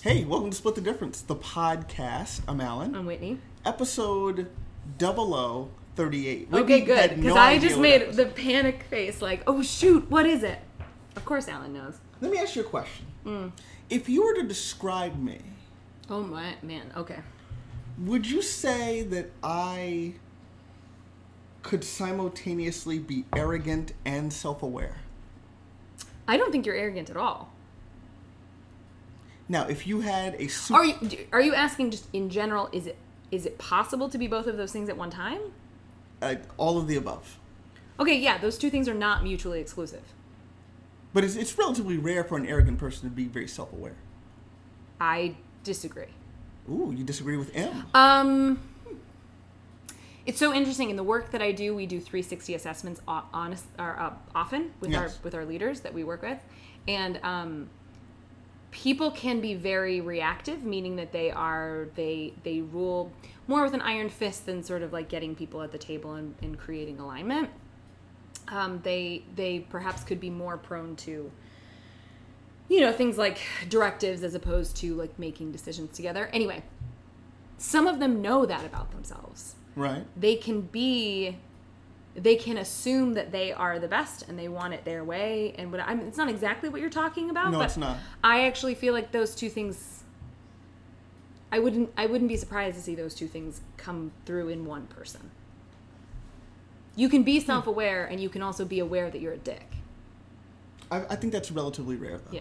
Hey, welcome to Split the Difference, the podcast. I'm Alan. I'm Whitney. Episode 0038. Okay, good, because I just made the panic face like, oh shoot, what is it? Of course Alan knows. Let me ask you a question. If you were to describe me... Oh my, man, okay. Would you say that I could simultaneously be arrogant and self-aware? I don't think you're arrogant at all. Now, if you had a super... Are you asking just in general, is it possible to be both of those things at one time? All of the above. Okay, yeah, those two things are not mutually exclusive. But it's relatively rare for an arrogant person to be very self-aware. I disagree. Ooh, you disagree with M. It's so interesting. In the work that I do, we do 360 assessments often with our leaders that we work with. And people can be very reactive, meaning that they rule more with an iron fist than sort of like getting people at the table and creating alignment. They perhaps could be more prone to, you know, things like directives as opposed to like making decisions together. Anyway, some of them know that about themselves. Right. They can assume that they are the best and they want it their way. And it's not exactly what you're talking about. No, but it's not. I actually feel like those two things, I wouldn't be surprised to see those two things come through in one person. You can be self-aware and you can also be aware that you're a dick. I think that's relatively rare, though. Yeah.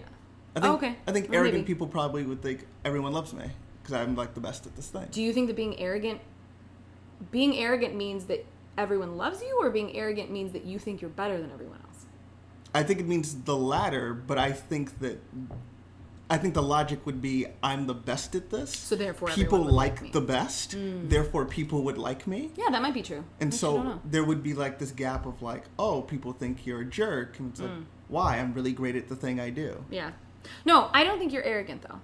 I think arrogant people probably would think everyone loves me because I'm like the best at this thing. Do you think that being arrogant means that everyone loves you, or being arrogant means that you think you're better than everyone else? I think it means the latter, but I think the logic would be I'm the best at this. So therefore, people like the best. Therefore, people would like me. Yeah, that might be true. And so there would be like this gap of like, oh, people think you're a jerk, and it's like, why? I'm really great at the thing I do. Yeah. No, I don't think you're arrogant, though.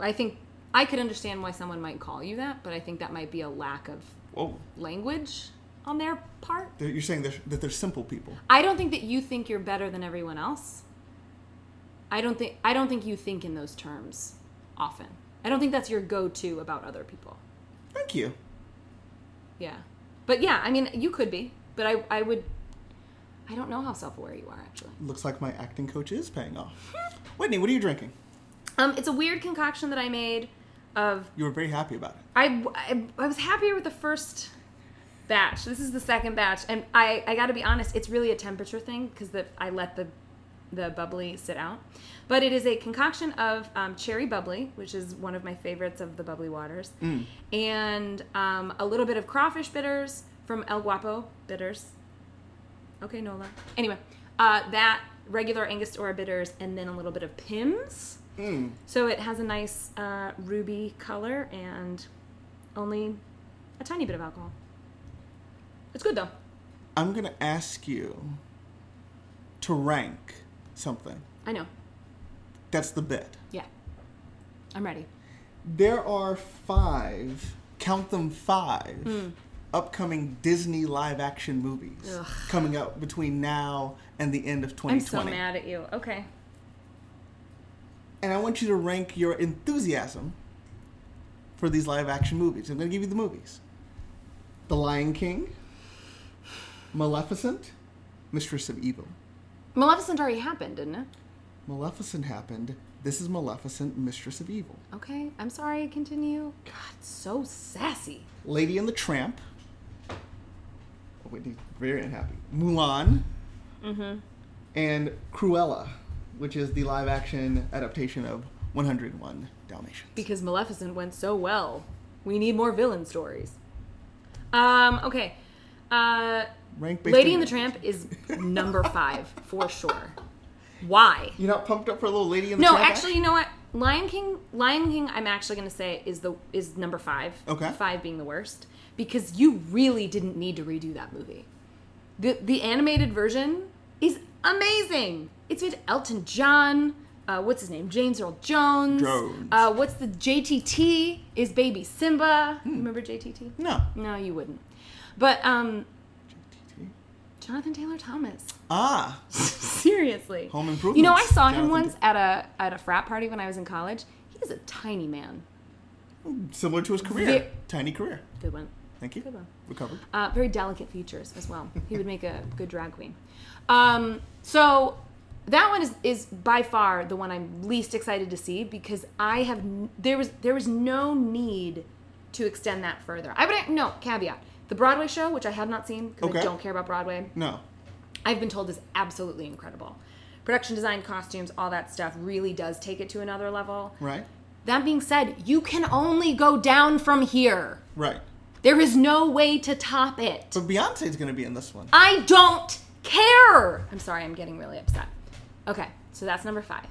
I think I could understand why someone might call you that, but I think that might be a lack of language on their part. You're saying that they're simple people. I don't think that you think you're better than everyone else. I don't think you think in those terms often. I don't think that's your go-to about other people. Thank you. Yeah. But yeah, I mean, you could be. But I don't know how self-aware you are, actually. Looks like my acting coach is paying off. Whitney, what are you drinking? It's a weird concoction that I made of... You were very happy about it. I was happier with the first batch. This is the second batch. And I got to be honest, it's really a temperature thing because I let the bubbly sit out. But it is a concoction of cherry bubbly, which is one of my favorites of the bubbly waters, and a little bit of crawfish bitters from El Guapo bitters. Okay, Nola. Anyway, that, regular Angostura bitters, and then a little bit of Pimm's. So it has a nice ruby color and only a tiny bit of alcohol. It's good, though. I'm going to ask you to rank something. I know. That's the bit. Yeah. I'm ready. There are 5, count them 5, upcoming Disney live-action movies coming out between now and the end of 2020. I'm so mad at you. Okay. And I want you to rank your enthusiasm for these live-action movies. I'm going to give you the movies. The Lion King, Maleficent, Mistress of Evil. Maleficent already happened, didn't it? Maleficent happened. This is Maleficent, Mistress of Evil. Okay, I'm sorry, continue. God, so sassy. Lady and the Tramp. Oh, Whitney's very unhappy. Mulan. Mm-hmm. And Cruella, which is the live-action adaptation of 101 Dalmatians. Because Maleficent went so well. We need more villain stories. Okay. Lady and the Tramp is number 5 for sure. Why? You're not pumped up for a little Lady and the Tramp? No, actually, you know what? Lion King. I'm actually going to say is number 5. Okay. 5 being the worst, because you really didn't need to redo that movie. The animated version is amazing. It's with Elton John. What's his name? James Earl Jones. What's the JTT? Is Baby Simba? Remember JTT? No, you wouldn't. But JTT. Jonathan Taylor Thomas. Ah. Seriously. Home Improvement. You know, I saw him once at a frat party when I was in college. He was a tiny man. Similar to his career. Tiny career. Good one. Thank you. Good one. Recovered. Very delicate features as well. He would make a good drag queen. So that one is by far the one I'm least excited to see because I have there was no need to extend that further. Caveat. The Broadway show, which I have not seen because I don't care about Broadway. No. I've been told is absolutely incredible. Production design, costumes, all that stuff really does take it to another level. Right. That being said, you can only go down from here. Right. There is no way to top it. But Beyonce's going to be in this one. I don't care. I'm sorry. I'm getting really upset. Okay. So that's number 5.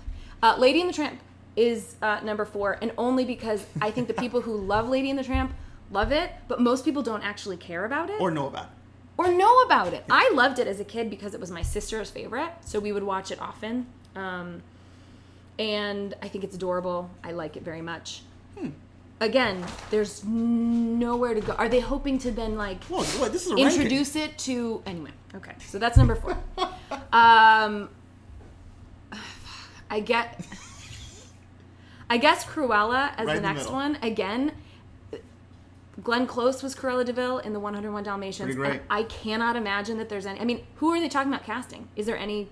Lady and the Tramp is number 4. And only because I think the people who love Lady and the Tramp love it. But most people don't actually care about it. Or know about it. Yeah. I loved it as a kid because it was my sister's favorite. So we would watch it often. And I think it's adorable. I like it very much. Again, there's nowhere to go. Are they hoping to then, like, this is a introduce ranking. It to... Anyway, okay. So that's number 4. I guess Cruella as right the next one. Again, Glenn Close was Cruella de Vil in the 101 Dalmatians. Pretty great. I cannot imagine that there's any... I mean, who are they talking about casting? Is there any...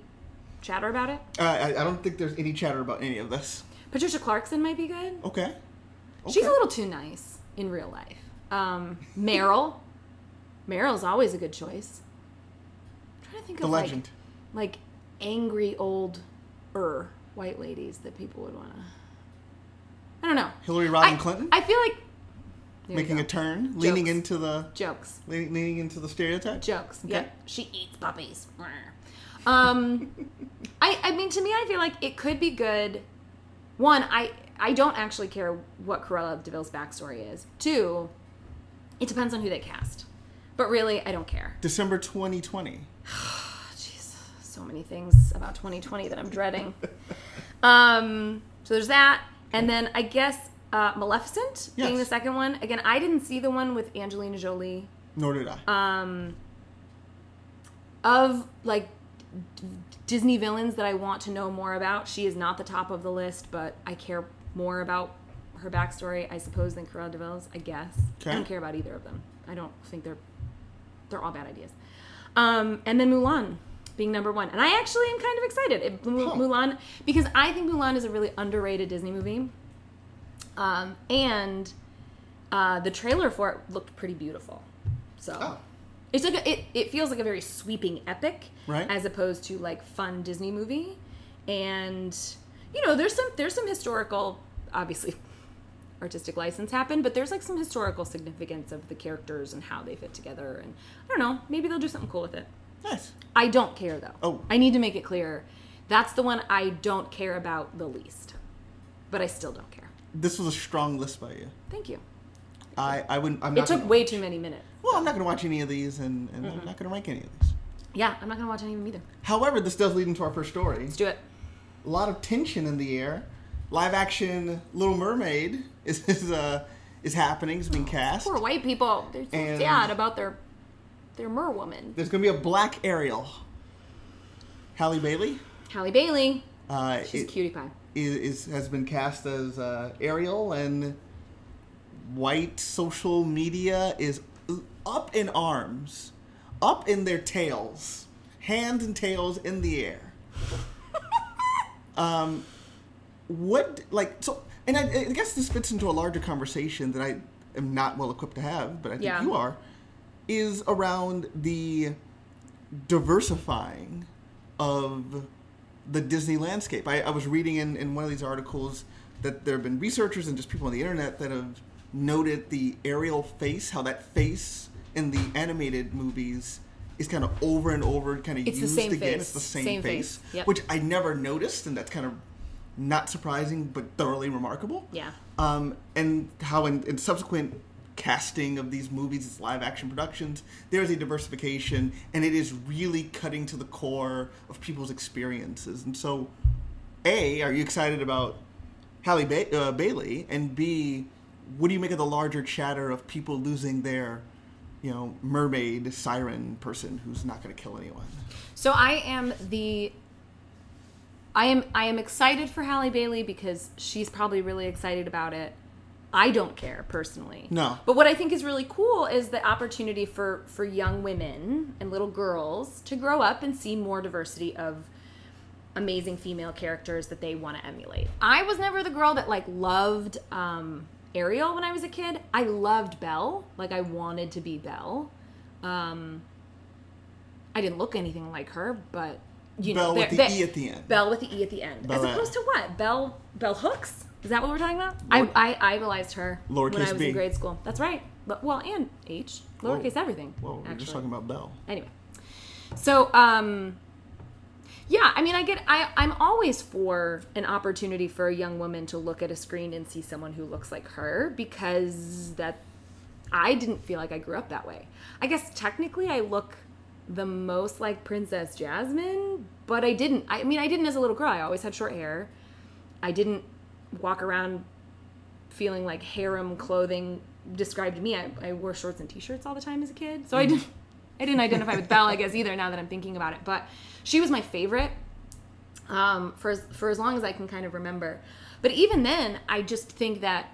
chatter about it? I don't think there's any chatter about any of this. Patricia Clarkson might be good. Okay. She's a little too nice in real life. Meryl. Meryl's always a good choice. I'm trying to think of the legend. Like angry old white ladies that people would want to... I don't know. Hillary Rodham Clinton? I feel like... Making a turn? Jokes. Leaning into the... Jokes. Leaning into the stereotype? Jokes. Okay. Yeah. She eats puppies. I mean, to me, I feel like it could be good. One, I don't actually care what Cruella de Vil's backstory is. 2, it depends on who they cast. But really, I don't care. December 2020. Jeez, so many things about 2020 that I'm dreading. So there's that. And then I guess Maleficent being the second one. Again, I didn't see the one with Angelina Jolie. Nor did I. Of, like... Disney villains that I want to know more about. She is not the top of the list, but I care more about her backstory, I suppose, than Cruella de Vil's, I guess. Okay. I don't care about either of them. I don't think they're all bad ideas. And then Mulan being number 1. And I actually am kind of excited. Mulan, because I think Mulan is a really underrated Disney movie. And the trailer for it looked pretty beautiful. So... Oh. It's like it feels like a very sweeping epic, right? As opposed to like fun Disney movie, and you know there's some historical, obviously, artistic license happened, but there's like some historical significance of the characters and how they fit together, and I don't know, maybe they'll do something cool with it. Nice. I don't care though. Oh, I need to make it clear, that's the one I don't care about the least, but I still don't care. This was a strong list by you. Thank you. I wouldn't. I'm not. It took way too many minutes. Well, I'm not going to watch any of these, and I'm not going to rank any of these. Yeah, I'm not going to watch any of them either. However, this does lead into our first story. Let's do it. A lot of tension in the air. Live action Little Mermaid is happening. It's being cast. Poor white people. They're so sad about their merwoman. There's going to be a black Ariel. Halle Bailey. She's a cutie pie. Has been cast as Ariel, and white social media is up in arms, up in their tails, hands and tails in the air. I guess this fits into a larger conversation that I am not well equipped to have, but I think you are, is around the diversifying of the Disney landscape. I was reading in one of these articles that there have been researchers and just people on the internet that have noted the Ariel face, how that face in the animated movies is kind of over and over used again. Face. It's the same face. Yep. Which I never noticed, and that's kind of not surprising, but thoroughly remarkable. Yeah. And how in subsequent casting of these movies, it's live action productions, there's a diversification, and it is really cutting to the core of people's experiences. And so, A, are you excited about Halle Bailey? And B, what do you make of the larger chatter of people losing their mermaid siren person who's not going to kill anyone. So I am excited for Halle Bailey because she's probably really excited about it. I don't care personally. No. But what I think is really cool is the opportunity for young women and little girls to grow up and see more diversity of amazing female characters that they want to emulate. I was never the girl that loved Ariel when I was a kid. I loved Belle. I wanted to be Belle. I didn't look anything like her, but Belle with the E at the end. Belle with the E at the end. As opposed to what? Bell Hooks? Is that what we're talking about? I idolized her when I was in grade school. That's right. Well, and H. Lowercase everything. Well, we're just talking about Belle. Anyway. So, I'm always for an opportunity for a young woman to look at a screen and see someone who looks like her, because I didn't feel like I grew up that way. I guess technically I look the most like Princess Jasmine, but I didn't. I didn't as a little girl. I always had short hair. I didn't walk around feeling like harem clothing described me. I wore shorts and t-shirts all the time as a kid. So I didn't identify with Belle, I guess, either, now that I'm thinking about it. But she was my favorite for as long as I can kind of remember. But even then, I just think that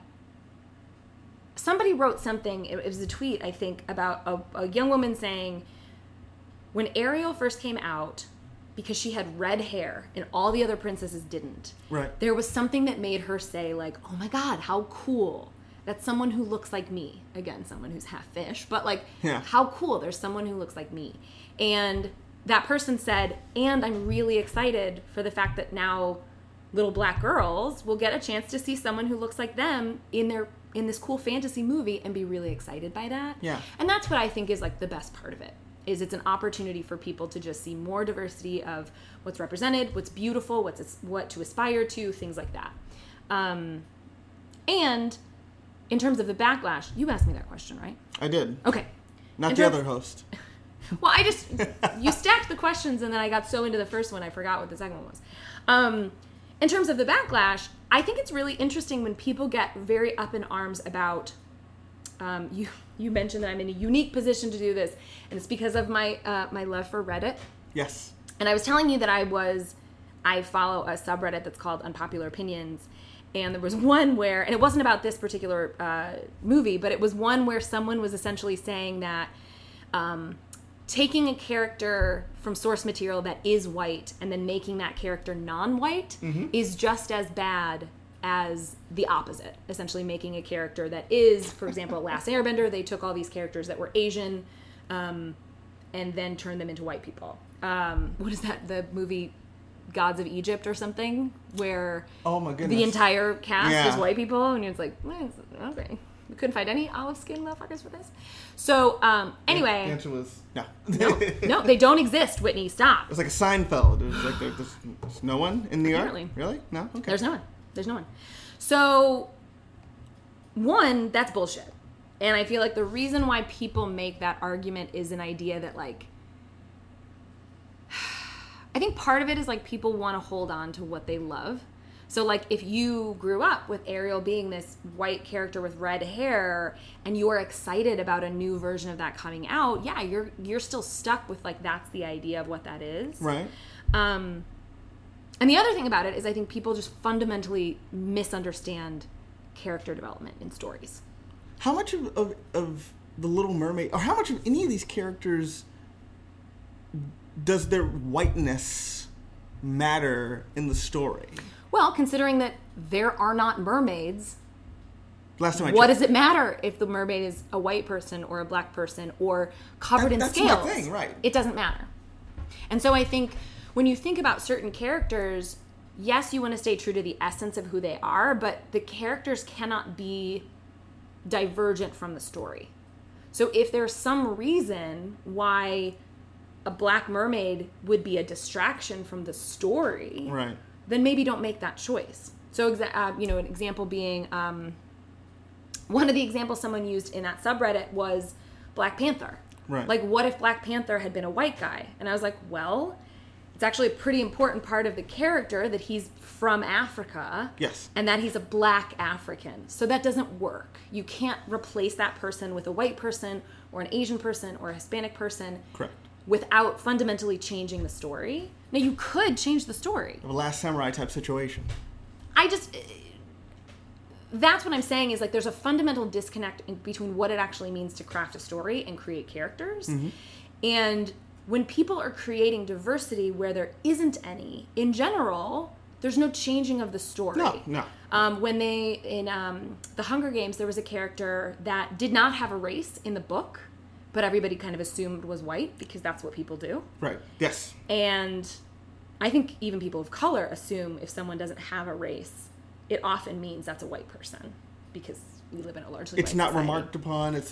somebody wrote something. It was a tweet, I think, about a young woman saying, when Ariel first came out, because she had red hair and all the other princesses didn't, right, there was something that made her say, oh my God, how cool. That's someone who looks like me. Again, someone who's half fish, but how cool. There's someone who looks like me. And that person said, and I'm really excited for the fact that now little black girls will get a chance to see someone who looks like them in this cool fantasy movie and be really excited by that. Yeah. And that's what I think is the best part of it. Is it's an opportunity for people to just see more diversity of what's represented, what's beautiful, what to aspire to, things like that. And in terms of the backlash, you asked me that question, right? I did. Okay. Not the other host. Well, you stacked the questions, and then I got so into the first one, I forgot what the second one was. In terms of the backlash, I think it's really interesting when people get very up in arms about... You mentioned that I'm in a unique position to do this, and it's because of my love for Reddit. Yes. And I was telling you that I follow a subreddit that's called Unpopular Opinions, and there was one where, and it wasn't about this particular movie, but it was one where someone was essentially saying that taking a character from source material that is white and then making that character non-white is just as bad as the opposite, essentially making a character that is, for example, Last Airbender, they took all these characters that were Asian and then turned them into white people. What is that, the movie Gods of Egypt or something, where the entire cast is white people, and it's okay, we couldn't find any olive skin motherfuckers for this. So anyway, the answer was no. No, they don't exist, Whitney, stop. It was like a Seinfeld. It was there's no one in New York? Really? No? Okay. There's no one. So, one, that's bullshit. And I feel like the reason why people make that argument is an idea that, I think part of it is, people want to hold on to what they love. So, if you grew up with Ariel being this white character with red hair and you are excited about a new version of that coming out, yeah, you're still stuck with, that's the idea of what that is. Right. And the other thing about it is I think people just fundamentally misunderstand character development in stories. How much of The Little Mermaid, or how much of any of these characters, does their whiteness matter in the story? Well, considering that there are not mermaids, what does it matter if the mermaid is a white person or a black person or covered in scales? That's my thing, right. It doesn't matter. And so I think... when you think about certain characters, yes, you want to stay true to the essence of who they are, but the characters cannot be divergent from the story. So if there's some reason why a black mermaid would be a distraction from the story, right, then maybe don't make that choice. So, an example being, one of the examples someone used in that subreddit was Black Panther. Right. What if Black Panther had been a white guy? And I was like, well... It's actually a pretty important part of the character that he's from Africa. Yes. And that he's a black African. So that doesn't work. You can't replace that person with a white person or an Asian person or a Hispanic person. Correct. Without fundamentally changing the story. Now, you could change the story. The Last Samurai type situation. That's what I'm saying is, like, there's a fundamental disconnect between what it actually means to craft a story and create characters. Mm-hmm. And when people are creating diversity where there isn't any, in general, there's no changing of the story. No. When The Hunger Games, there was a character that did not have a race in the book, but everybody kind of assumed was white because that's what people do. Right. Yes. And I think even people of color assume if someone doesn't have a race, it often means that's a white person because we live in a largely white society. It's not remarked upon. If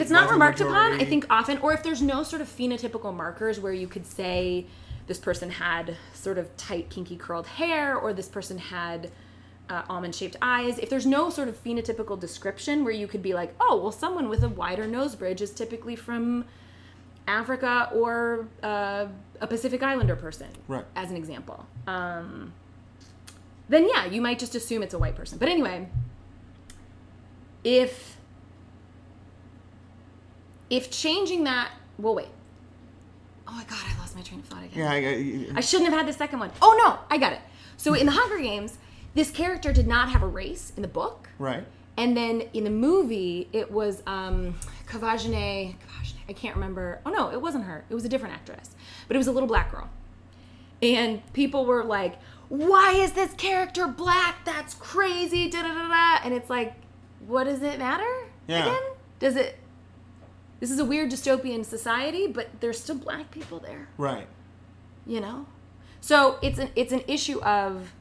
it's not remarked upon, I think often, or if there's no sort of phenotypical markers where you could say this person had sort of tight, kinky, curled hair, or this person had almond-shaped eyes. If there's no sort of phenotypical description where you could be like, oh, well, someone with a wider nose bridge is typically from Africa or a Pacific Islander person, right, as an example. Then, yeah, you might just assume it's a white person. But anyway, if changing that... Well, wait. Oh, my God, I lost my train of thought again. Yeah, I shouldn't have had the second one. Oh, no, I got it. So in The Hunger Games, this character did not have a race in the book. Right. And then in the movie, it was Kavajane... I can't remember. Oh, no, it wasn't her. It was a different actress. But it was a little black girl. And people were like... Why is this character black? That's crazy. Da, da, da, da. And it's like, what does it matter again? Does it? This is a weird dystopian society, but there's still black people there, right? You know, so it's an issue of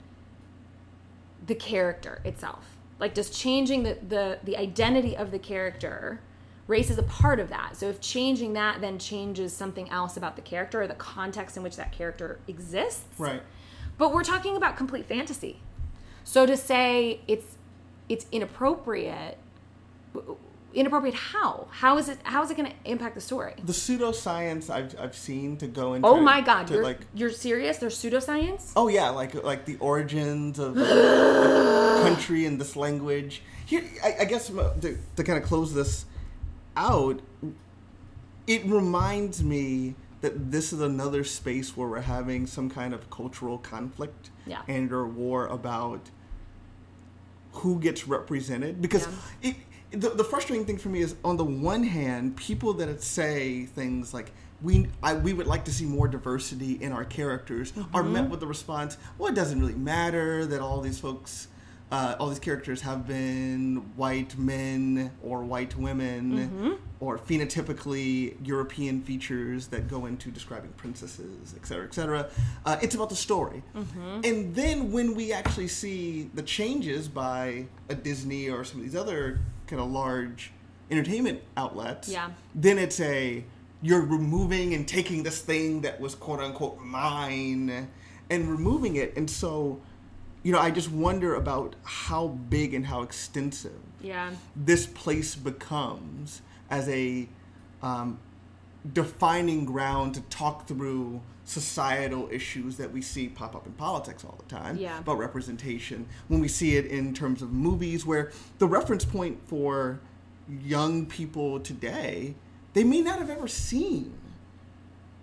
the character itself. Like, just changing the identity of the character. Race is a part of that. So if changing that then changes something else about the character or the context in which that character exists, right? But we're talking about complete fantasy. So to say it's inappropriate, how? How is it going to impact the story? The pseudoscience I've seen to go into... Oh my God, you're serious? There's pseudoscience? Oh yeah, like the origins of the country and this language. Here, I guess to kind of close this out, it reminds me that this is another space where we're having some kind of cultural conflict and or war about who gets represented. Because the frustrating thing for me is, on the one hand, people that say things like, we would like to see more diversity in our characters, mm-hmm, are met with the response, well, it doesn't really matter that all these folks, all these characters have been white men or white women, mm-hmm, or phenotypically European features that go into describing princesses, et cetera, et cetera. It's about the story. Mm-hmm. And then when we actually see the changes by a Disney or some of these other kind of large entertainment outlets, then it's you're removing and taking this thing that was quote unquote mine and removing it. And so... You know, I just wonder about how big and how extensive this place becomes as a defining ground to talk through societal issues that we see pop up in politics all the time, about representation. When we see it in terms of movies, where the reference point for young people today, they may not have ever seen,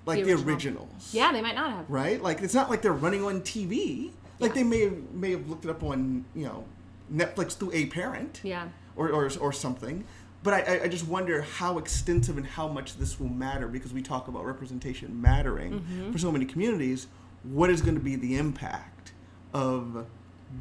like, the originals. Yeah, they might not have. Right? Like, it's not like they're running on TV. Like, they may have looked it up on, you know, Netflix through a parent, or something. But I just wonder how extensive and how much this will matter, because we talk about representation mattering, mm-hmm, for so many communities. What is going to be the impact of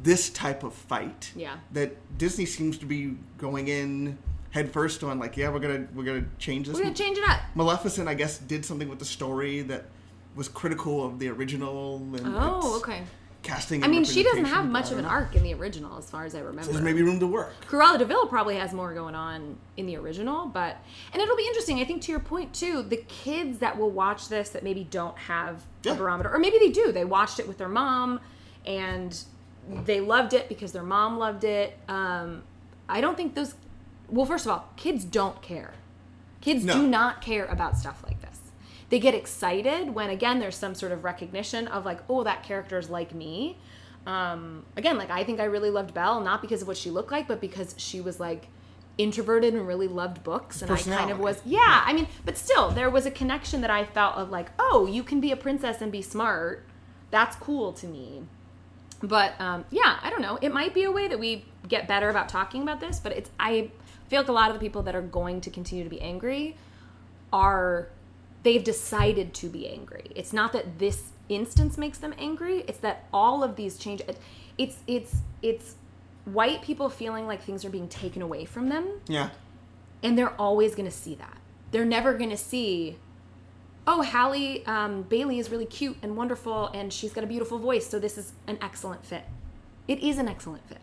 this type of fight that Disney seems to be going in headfirst on? Like, we're gonna change this. We're gonna change it up. Maleficent, I guess, did something with the story that was critical of the original. And okay. Casting. I mean, she doesn't have much of an arc in the original, as far as I remember. So there's maybe room to work. Cruella de Vil probably has more going on in the original, and it'll be interesting. I think, to your point too, the kids that will watch this that maybe don't have a barometer, or maybe they do. They watched it with their mom, and they loved it because their mom loved it. I don't think those. Well, first of all, kids don't care. Kids do not care about stuff like this. they get excited when, again, there's some sort of recognition of like, oh, that character's like me. Again, like, I think I really loved Belle, not because of what she looked like, but because she was like introverted and really loved books. And I kind of was, yeah, I mean, but still there was a connection that I felt of like, oh, you can be a princess and be smart. That's cool to me. But, yeah, I don't know. It might be a way that we get better about talking about this, but it's, I feel like a lot of the people that are going to continue to be angry are, they've decided to be angry. It's not that this instance makes them angry. It's that all of these changes, it's white people feeling like things are being taken away from them. Yeah. And they're always going to see that. They're never going to see, oh, Halle Bailey is really cute and wonderful, and she's got a beautiful voice, so this is an excellent fit. It is an excellent fit.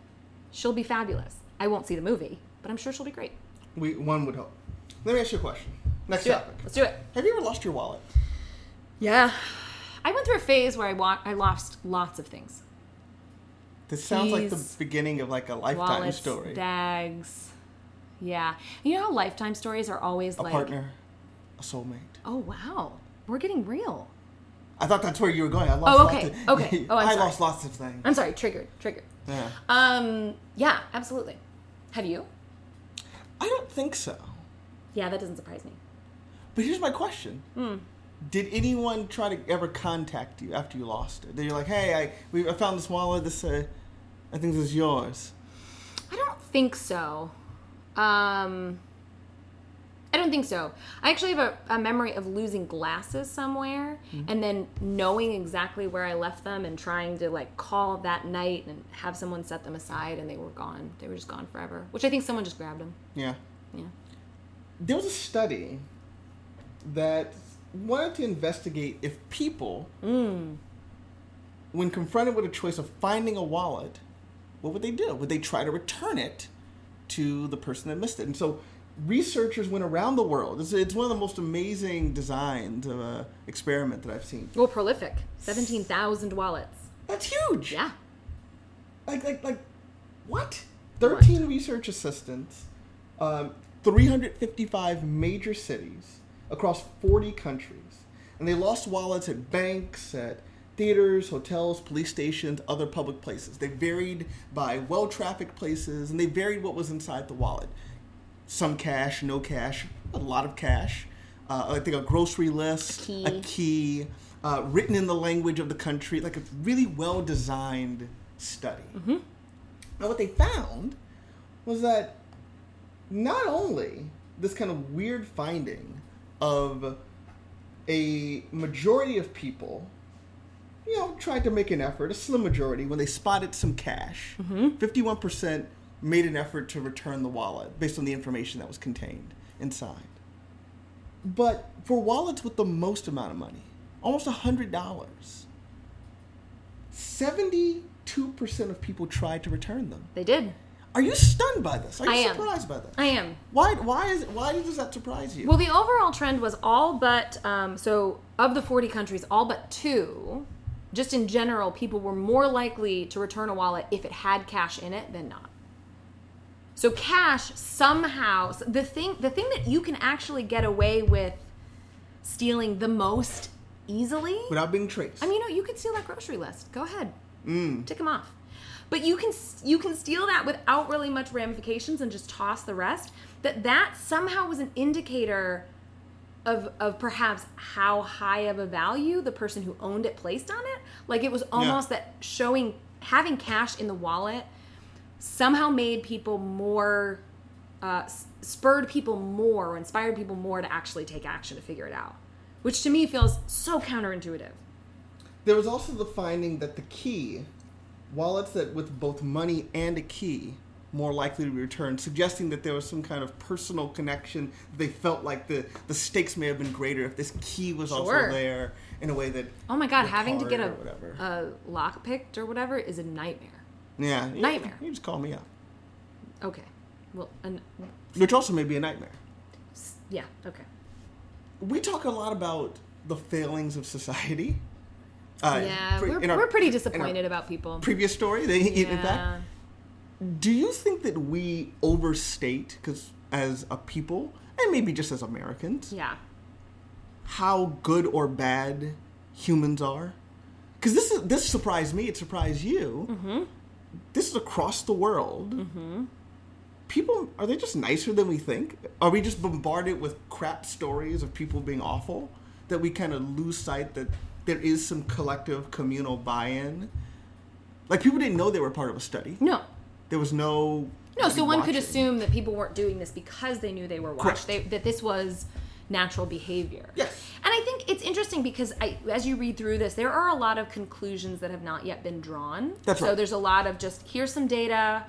She'll be fabulous. I won't see the movie, but I'm sure she'll be great. One would hope. Let me ask you a question. Next topic. Let's do it. Have you ever lost your wallet? Yeah. I went through a phase where I lost lots of things. This sounds like the beginning of like a Lifetime wallets, story. Bags. Yeah. You know how Lifetime stories are always a like... a partner. A soulmate. Oh, wow. We're getting real. I thought that's where you were going. I lost lots of... Oh, I'm sorry. I lost lots of things. I'm sorry. Triggered. Yeah. Yeah, absolutely. Have you? I don't think so. Yeah, that doesn't surprise me. But here's my question. Did anyone try to ever contact you after you lost it? That you're like, hey, I found this wallet. This, I think this is yours. I don't think so. I don't think so. I actually have a memory of losing glasses somewhere and then knowing exactly where I left them and trying to like call that night and have someone set them aside, and they were gone. They were just gone forever, which I think someone just grabbed them. Yeah. Yeah. There was a study that wanted to investigate if people, when confronted with a choice of finding a wallet, what would they do? Would they try to return it to the person that missed it? And so... researchers went around the world. It's one of the most amazing designs of an experiment that I've seen. Well, prolific. 17,000 wallets. That's huge. Yeah. Like, what? 13 research assistants, 355 major cities across 40 countries. And they lost wallets at banks, at theaters, hotels, police stations, other public places. They varied by well-trafficked places, and they varied what was inside the wallet. Some cash, no cash, a lot of cash. I think a grocery list, a key written in the language of the country, like a really well-designed study. Mm-hmm. Now, what they found was that not only this kind of weird finding of a majority of people, you know, tried to make an effort, a slim majority, when they spotted some cash, 51% made an effort to return the wallet based on the information that was contained inside. But for wallets with the most amount of money, almost $100, 72% of people tried to return them. They did. Are you stunned by this? Are you surprised by this? I am. Why does that surprise you? Well, the overall trend was all but, so of the 40 countries, all but two, just in general, people were more likely to return a wallet if it had cash in it than not. So cash somehow, the thing that you can actually get away with stealing the most easily. Without being traced. I mean, you could steal that grocery list. Go ahead. Tick them off. But you can steal that without really much ramifications and just toss the rest. That somehow was an indicator of perhaps how high of a value the person who owned it placed on it. Like it was almost that having cash in the wallet somehow made people more, spurred people more, inspired people more to actually take action to figure it out, which to me feels so counterintuitive. There was also the finding that the key, wallets that with both money and a key, more likely to be returned, suggesting that there was some kind of personal connection. They felt like the stakes may have been greater if this key was also there in a way that... Oh my God, having to get a lock picked or whatever is a nightmare. Yeah. Nightmare. You just call me up. Okay. Well, which also may be a nightmare. Yeah, okay. We talk a lot about the failings of society. We're pretty disappointed about people. Previous story, in fact. Do you think that we overstate, because as a people, and maybe just as Americans, how good or bad humans are? Because this surprised me. It surprised you. Mm-hmm. This is across the world. Mm-hmm. People, are they just nicer than we think? Are we just bombarded with crap stories of people being awful that we kind of lose sight that there is some collective communal buy-in? Like, people didn't know they were part of a study. No. There was no... No, so one could assume that people weren't doing this because they knew they were watched. That this was natural behavior. Yes. And I think it's interesting because as you read through this, there are a lot of conclusions that have not yet been drawn. That's right. So there's a lot of just, here's some data.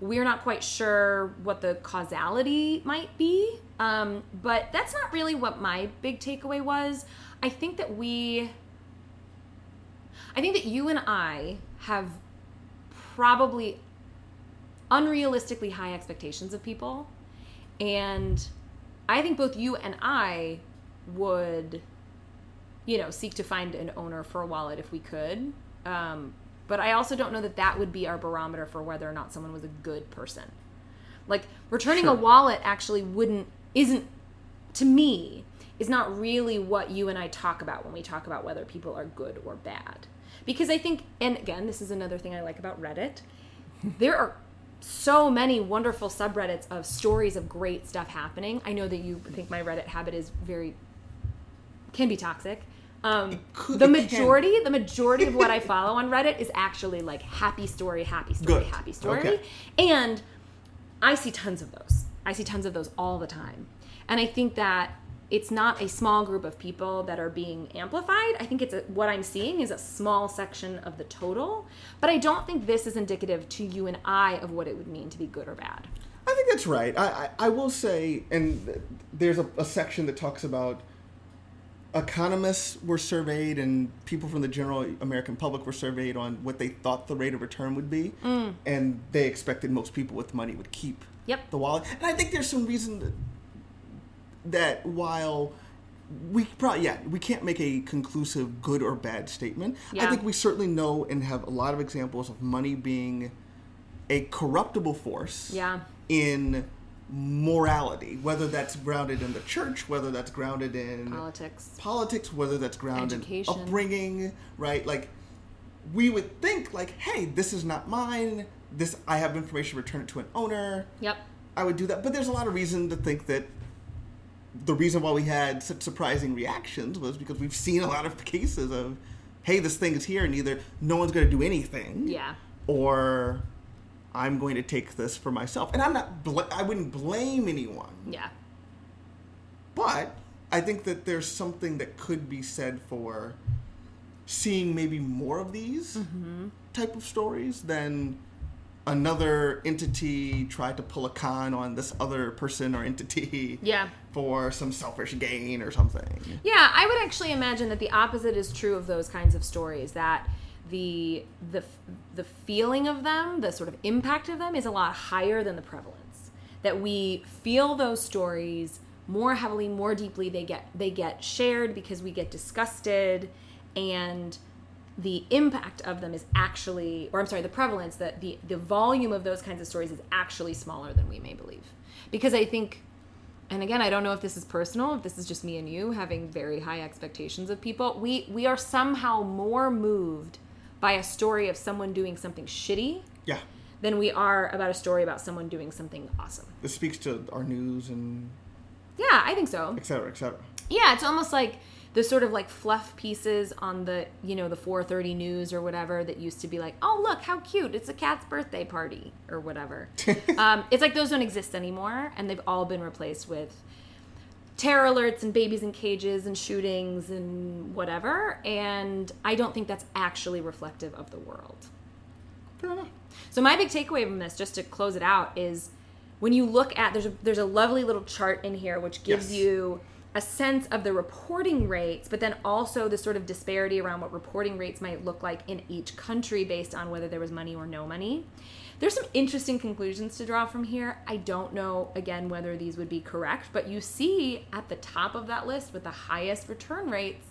We're not quite sure what the causality might be. But that's not really what my big takeaway was. I think that you and I have probably unrealistically high expectations of people. And I think both you and I would, seek to find an owner for a wallet if we could. But I also don't know that that would be our barometer for whether or not someone was a good person. Like, returning a wallet actually isn't, to me, is not really what you and I talk about when we talk about whether people are good or bad. Because I think, and again, this is another thing I like about Reddit, there are so many wonderful subreddits of stories of great stuff happening. I know that you think my Reddit habit is can be toxic. The majority of what I follow on Reddit is actually like happy story, good. Happy story. Okay. And I see tons of those. I see tons of those all the time. And I think that it's not a small group of people that are being amplified. I think what I'm seeing is a small section of the total. But I don't think this is indicative to you and I of what it would mean to be good or bad. I think that's right. I will say, and there's a section that talks about economists were surveyed and people from the general American public were surveyed on what they thought the rate of return would be. Mm. And they expected most people with money would keep the wallet. And I think there's some reason that while we probably, we can't make a conclusive good or bad statement. Yeah. I think we certainly know and have a lot of examples of money being a corruptible force in morality, whether that's grounded in the church, whether that's grounded in politics, whether that's grounded in upbringing, right? Like, we would think, like, hey, this is not mine. This, I have information, return it to an owner. Yep. I would do that. But there's a lot of reason to think that the reason why we had such surprising reactions was because we've seen a lot of cases of, hey, this thing is here and either no one's going to do anything or I'm going to take this for myself. And I wouldn't blame anyone. Yeah. But I think that there's something that could be said for seeing maybe more of these type of stories than another entity tried to pull a con on this other person or entity for some selfish gain or something. Yeah, I would actually imagine that the opposite is true of those kinds of stories, that the feeling of them, the sort of impact of them, is a lot higher than the prevalence. That we feel those stories more heavily, more deeply. They get shared because we get disgusted, and the impact of them is actually, the prevalence, that the volume of those kinds of stories is actually smaller than we may believe. Because I think, and again, I don't know if this is personal, if this is just me and you having very high expectations of people, we are somehow more moved by a story of someone doing something shitty than we are about a story about someone doing something awesome. This speaks to our news and... Yeah, I think so. Et cetera, et cetera. Yeah, it's almost like the sort of like fluff pieces on the, the 4:30 news or whatever that used to be like, oh, look, how cute, it's a cat's birthday party or whatever. It's like those don't exist anymore, and they've all been replaced with terror alerts and babies in cages and shootings and whatever. And I don't think that's actually reflective of the world. Fair enough. So my big takeaway from this, just to close it out, is when you look at, there's a lovely little chart in here which gives you a sense of the reporting rates, but then also the sort of disparity around what reporting rates might look like in each country based on whether there was money or no money. There's some interesting conclusions to draw from here. I don't know, again, whether these would be correct, but you see at the top of that list with the highest return rates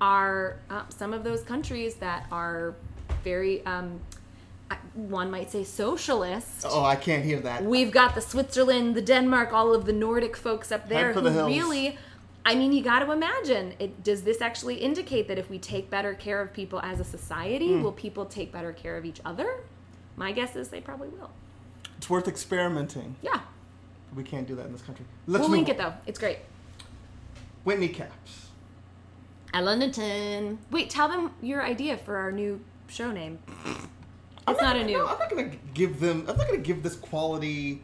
are some of those countries that are very... one might say socialist. Oh, I can't hear that. We've got the Switzerland, the Denmark, all of the Nordic folks up there who really I mean, you got to imagine, does this actually indicate that if we take better care of people as a society, will people take better care of each other? My guess is they probably will. It's worth experimenting. Yeah. We can't do that in this country. We'll link it, though. It's great. Whitney Caps. Ellington. Wait, tell them your idea for our new show name. I'm not going to give them... I'm not going to give this quality...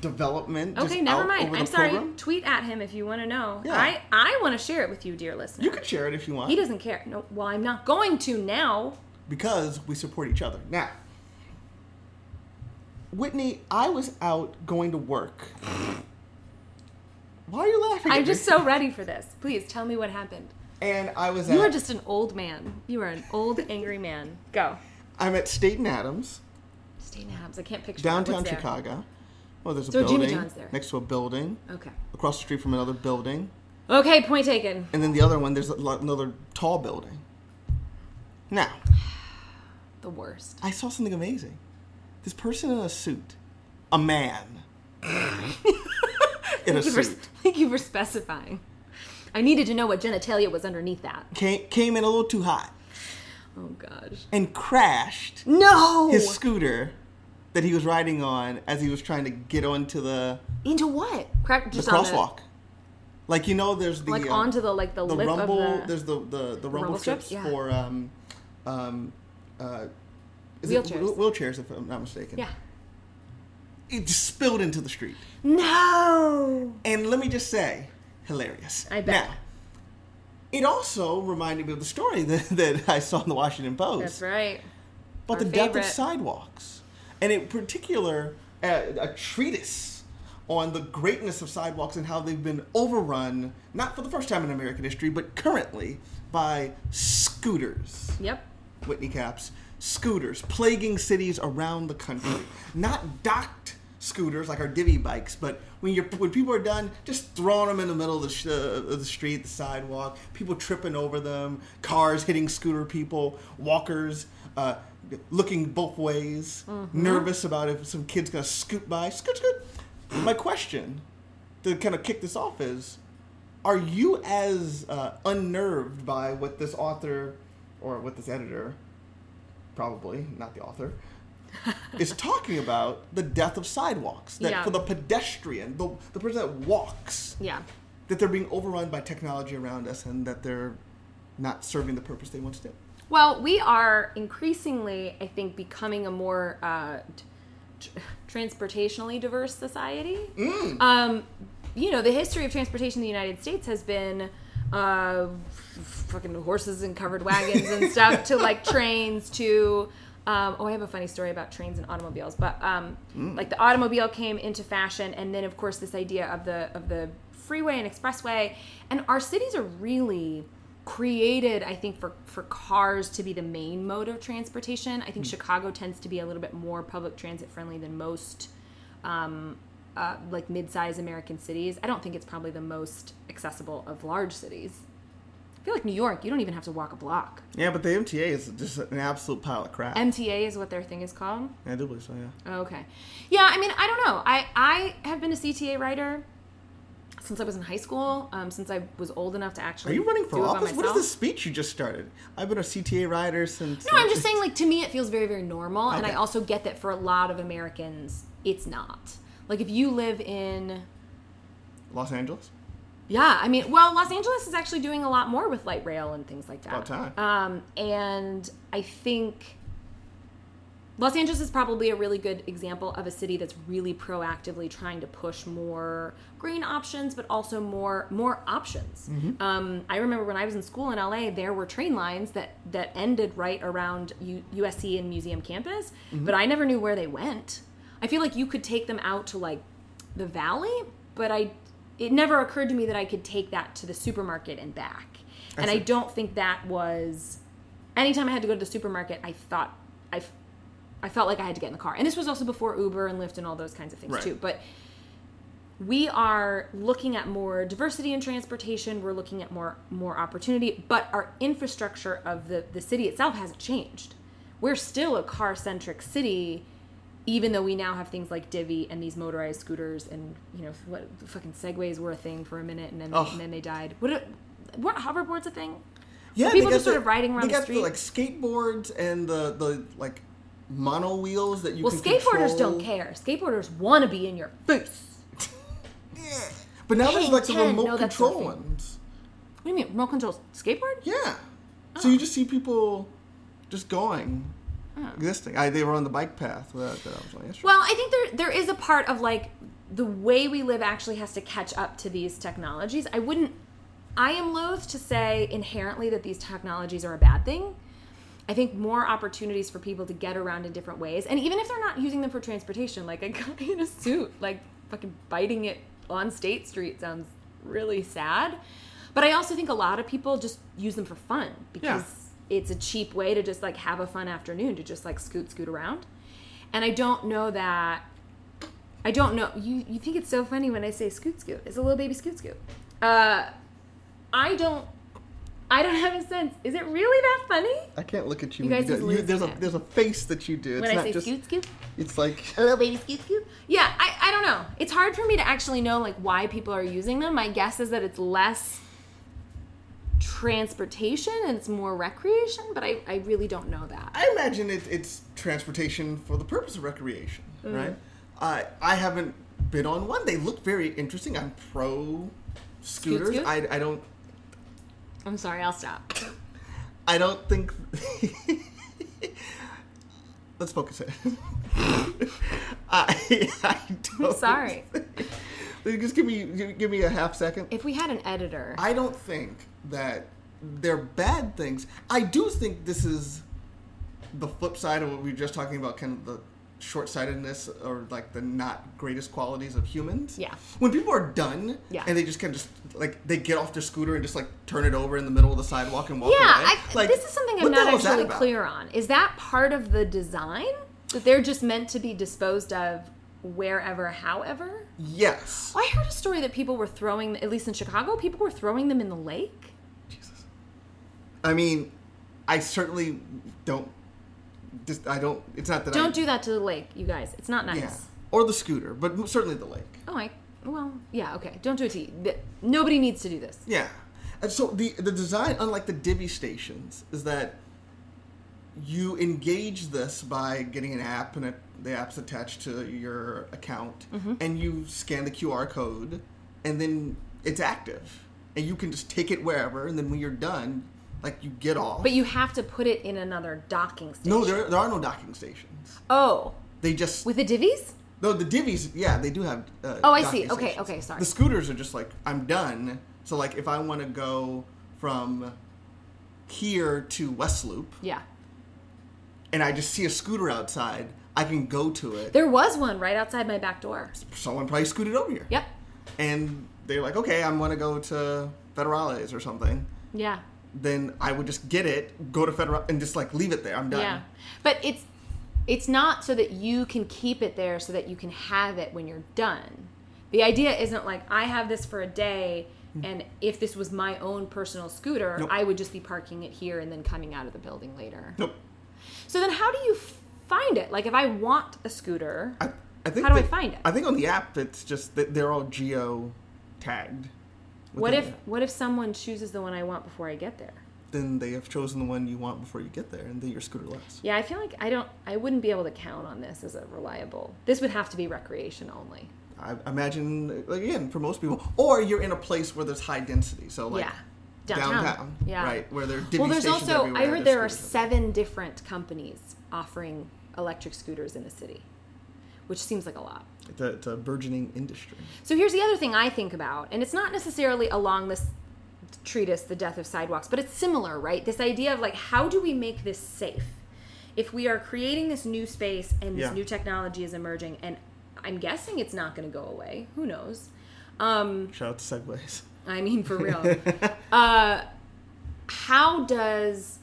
development. Okay, never mind. I'm sorry. Program. Tweet at him if you want to know. Yeah. I want to share it with you, dear listener. You can share it if you want. He doesn't care. No, well, I'm not going to now. Because we support each other. Now, Whitney, I was out going to work. Why are you laughing at me? I'm just so ready for this. Please, tell me what happened. And I was You are just an old man. You are an old, angry man. Go. I'm at Staten Adams. I can't picture downtown Chicago. Well, there's a building Jimmy John's there. Next to a building. Okay. Across the street from another building. Okay, point taken. And then the other one, there's another tall building. Now, the worst. I saw something amazing. This person in a suit, a man in a suit. Thank you for specifying. I needed to know what genitalia was underneath that. Came in a little too hot. Oh, gosh. And crashed his scooter that he was riding on as he was trying to get onto the... Into what? Just the crosswalk. Like, you know, there's the... Like, onto the lip rumble, of the... There's the rumble strips for... Wheelchairs, if I'm not mistaken. Yeah. It just spilled into the street. No! And let me just say, hilarious. I bet. Now, it also reminded me of the story that I saw in the Washington Post. That's right. About the death of sidewalks. And in particular, a treatise on the greatness of sidewalks and how they've been overrun, not for the first time in American history, but currently by scooters. Yep. Whitney Caps. Scooters plaguing cities around the country. Not docked scooters like our Divvy bikes, but when people are done, just throwing them in the middle of the street, the sidewalk, people tripping over them, cars hitting scooter people, walkers looking both ways, nervous about if some kid's gonna scoot by. Scoot, scoot. My question to kind of kick this off is: are you as unnerved by what this author or what this editor, probably not the author, is talking about the death of sidewalks, that for the pedestrian, the person that walks, that they're being overrun by technology around us and that they're not serving the purpose they once did? Well, we are increasingly, I think, becoming a more transportationally diverse society. You know, the history of transportation in the United States has been... fucking horses and covered wagons and stuff to, like, trains to... I have a funny story about trains and automobiles, but like the automobile came into fashion, and then of course this idea of the freeway and expressway, and our cities are really created, I think, for cars to be the main mode of transportation. I think Chicago tends to be a little bit more public transit friendly than most like mid-sized American cities. I don't think it's probably the most accessible of large cities. I feel like New York, you don't even have to walk a block. Yeah, but the MTA is just an absolute pile of crap. MTA is what their thing is called? Yeah, I do believe so, yeah. Okay. Yeah, I mean, I don't know. I have been a CTA writer since I was in high school, since I was old enough to actually... Are you running for office? What is this speech you just started? I've been a CTA writer since... No, I'm just saying, like, to me it feels very, very normal, okay. And I also get that for a lot of Americans, it's not. Like, if you live in... Los Angeles? Yeah, I mean, well, Los Angeles is actually doing a lot more with light rail and things like that. About time. And I think Los Angeles is probably a really good example of a city that's really proactively trying to push more green options, but also more options. I remember when I was in school in LA, there were train lines that ended right around USC and Museum campus, but I never knew where they went. I feel like you could take them out to, like, the valley, but it never occurred to me that I could take that to the supermarket and back. And I don't think that was... Anytime I had to go to the supermarket, I felt like I had to get in the car. And this was also before Uber and Lyft and all those kinds of things, right, too. But we are looking at more diversity in transportation. We're looking at more opportunity. But our infrastructure of the city itself hasn't changed. We're still a car-centric city even though we now have things like Divvy and these motorized scooters and, you know, what fucking Segways were a thing for a minute and then they died. What hoverboards a thing? Yeah, people just sort of riding around the street. They got the skateboards and the mono wheels that you can control. Well, skateboarders don't care. Skateboarders want to be in your face. Yeah. But now there's the remote control ones. What do you mean, remote control skateboard? Yeah. Oh. So you just see people just going. Oh. Existing. They were on the bike path. Well, I think there is a part of, the way we live actually has to catch up to these technologies. I am loath to say inherently that these technologies are a bad thing. I think more opportunities for people to get around in different ways. And even if they're not using them for transportation, a guy in a suit, fucking biting it on State Street sounds really sad. But I also think a lot of people just use them for fun because it's a cheap way to just, have a fun afternoon, to just, scoot around. And I don't know that... I don't know... You think it's so funny when I say scoot. It's a little baby scoot. I don't have a sense. Is it really that funny? I can't look at you. There's a face that you do. It's when I say just, scoot, scoot? It's like... a little baby scoot, scoot? Yeah, I don't know. It's hard for me to actually know, why people are using them. My guess is that it's less transportation and it's more recreation, but I really don't know that. I imagine it's transportation for the purpose of recreation, right? I haven't been on one. They look very interesting. I'm pro scooters. Scoot, scoot? I don't... I'm sorry, I'll stop. I don't think... Let's focus it. I'm sorry. Just give me a half second. If we had an editor... I don't think that they're bad things. I do think this is the flip side of what we were just talking about, kind of the short-sightedness or, the not greatest qualities of humans. Yeah. When people are done and they just kind of they get off their scooter and just, turn it over in the middle of the sidewalk and walk away. Yeah, this is something I'm not actually clear on. Is that part of the design? That they're just meant to be disposed of wherever, however? Yes. Oh, I heard a story that people were throwing, at least in Chicago, people were throwing them in the lake. Jesus. I mean, I certainly don't... it's not that don't do that to the lake, you guys. It's not nice. Yeah. Or the scooter, but certainly the lake. Oh, okay. Don't do it to you. Nobody needs to do this. Yeah. And so the design, unlike the Divvy stations, is that you engage this by getting an app, and the app's attached to your account, and you scan the QR code, and then it's active. And you can just take it wherever, and then when you're done... you get off. But you have to put it in another docking station. No, there are no docking stations. Oh. They just... With the Divvies? No, the Divvies, they do have I see. Stations. Okay, sorry. The scooters are just I'm done. So, if I want to go from here to West Loop... Yeah. And I just see a scooter outside, I can go to it. There was one right outside my back door. Someone probably scooted over here. Yep. And they're like, okay, I want to go to Federales or something. Yeah. Then I would just get it, go to Federal, and just leave it there. I'm done. Yeah, but it's not so that you can keep it there, so that you can have it when you're done. The idea isn't I have this for a day, and if this was my own personal scooter, I would just be parking it here and then coming out of the building later. Nope. So then, how do you find it? If I want a scooter, I find it? I think on the app, it's just that they're all geo tagged. What if someone chooses the one I want before I get there? Then they have chosen the one you want before you get there, and then your scooter left. Yeah, I feel like I wouldn't be able to count on this as a reliable. This would have to be recreation only. I imagine, again, for most people, or you're in a place where there's high density, so downtown, yeah, right, where there are Divvy stations everywhere. Well, I heard there are 7 different companies offering electric scooters in the city, which seems like a lot. It's a burgeoning industry. So here's the other thing I think about, and it's not necessarily along this treatise, The Death of Sidewalks, but it's similar, right? This idea of how do we make this safe? If we are creating this new space and this new technology is emerging, and I'm guessing it's not going to go away. Who knows? Shout out to Segways. I mean, for real. How does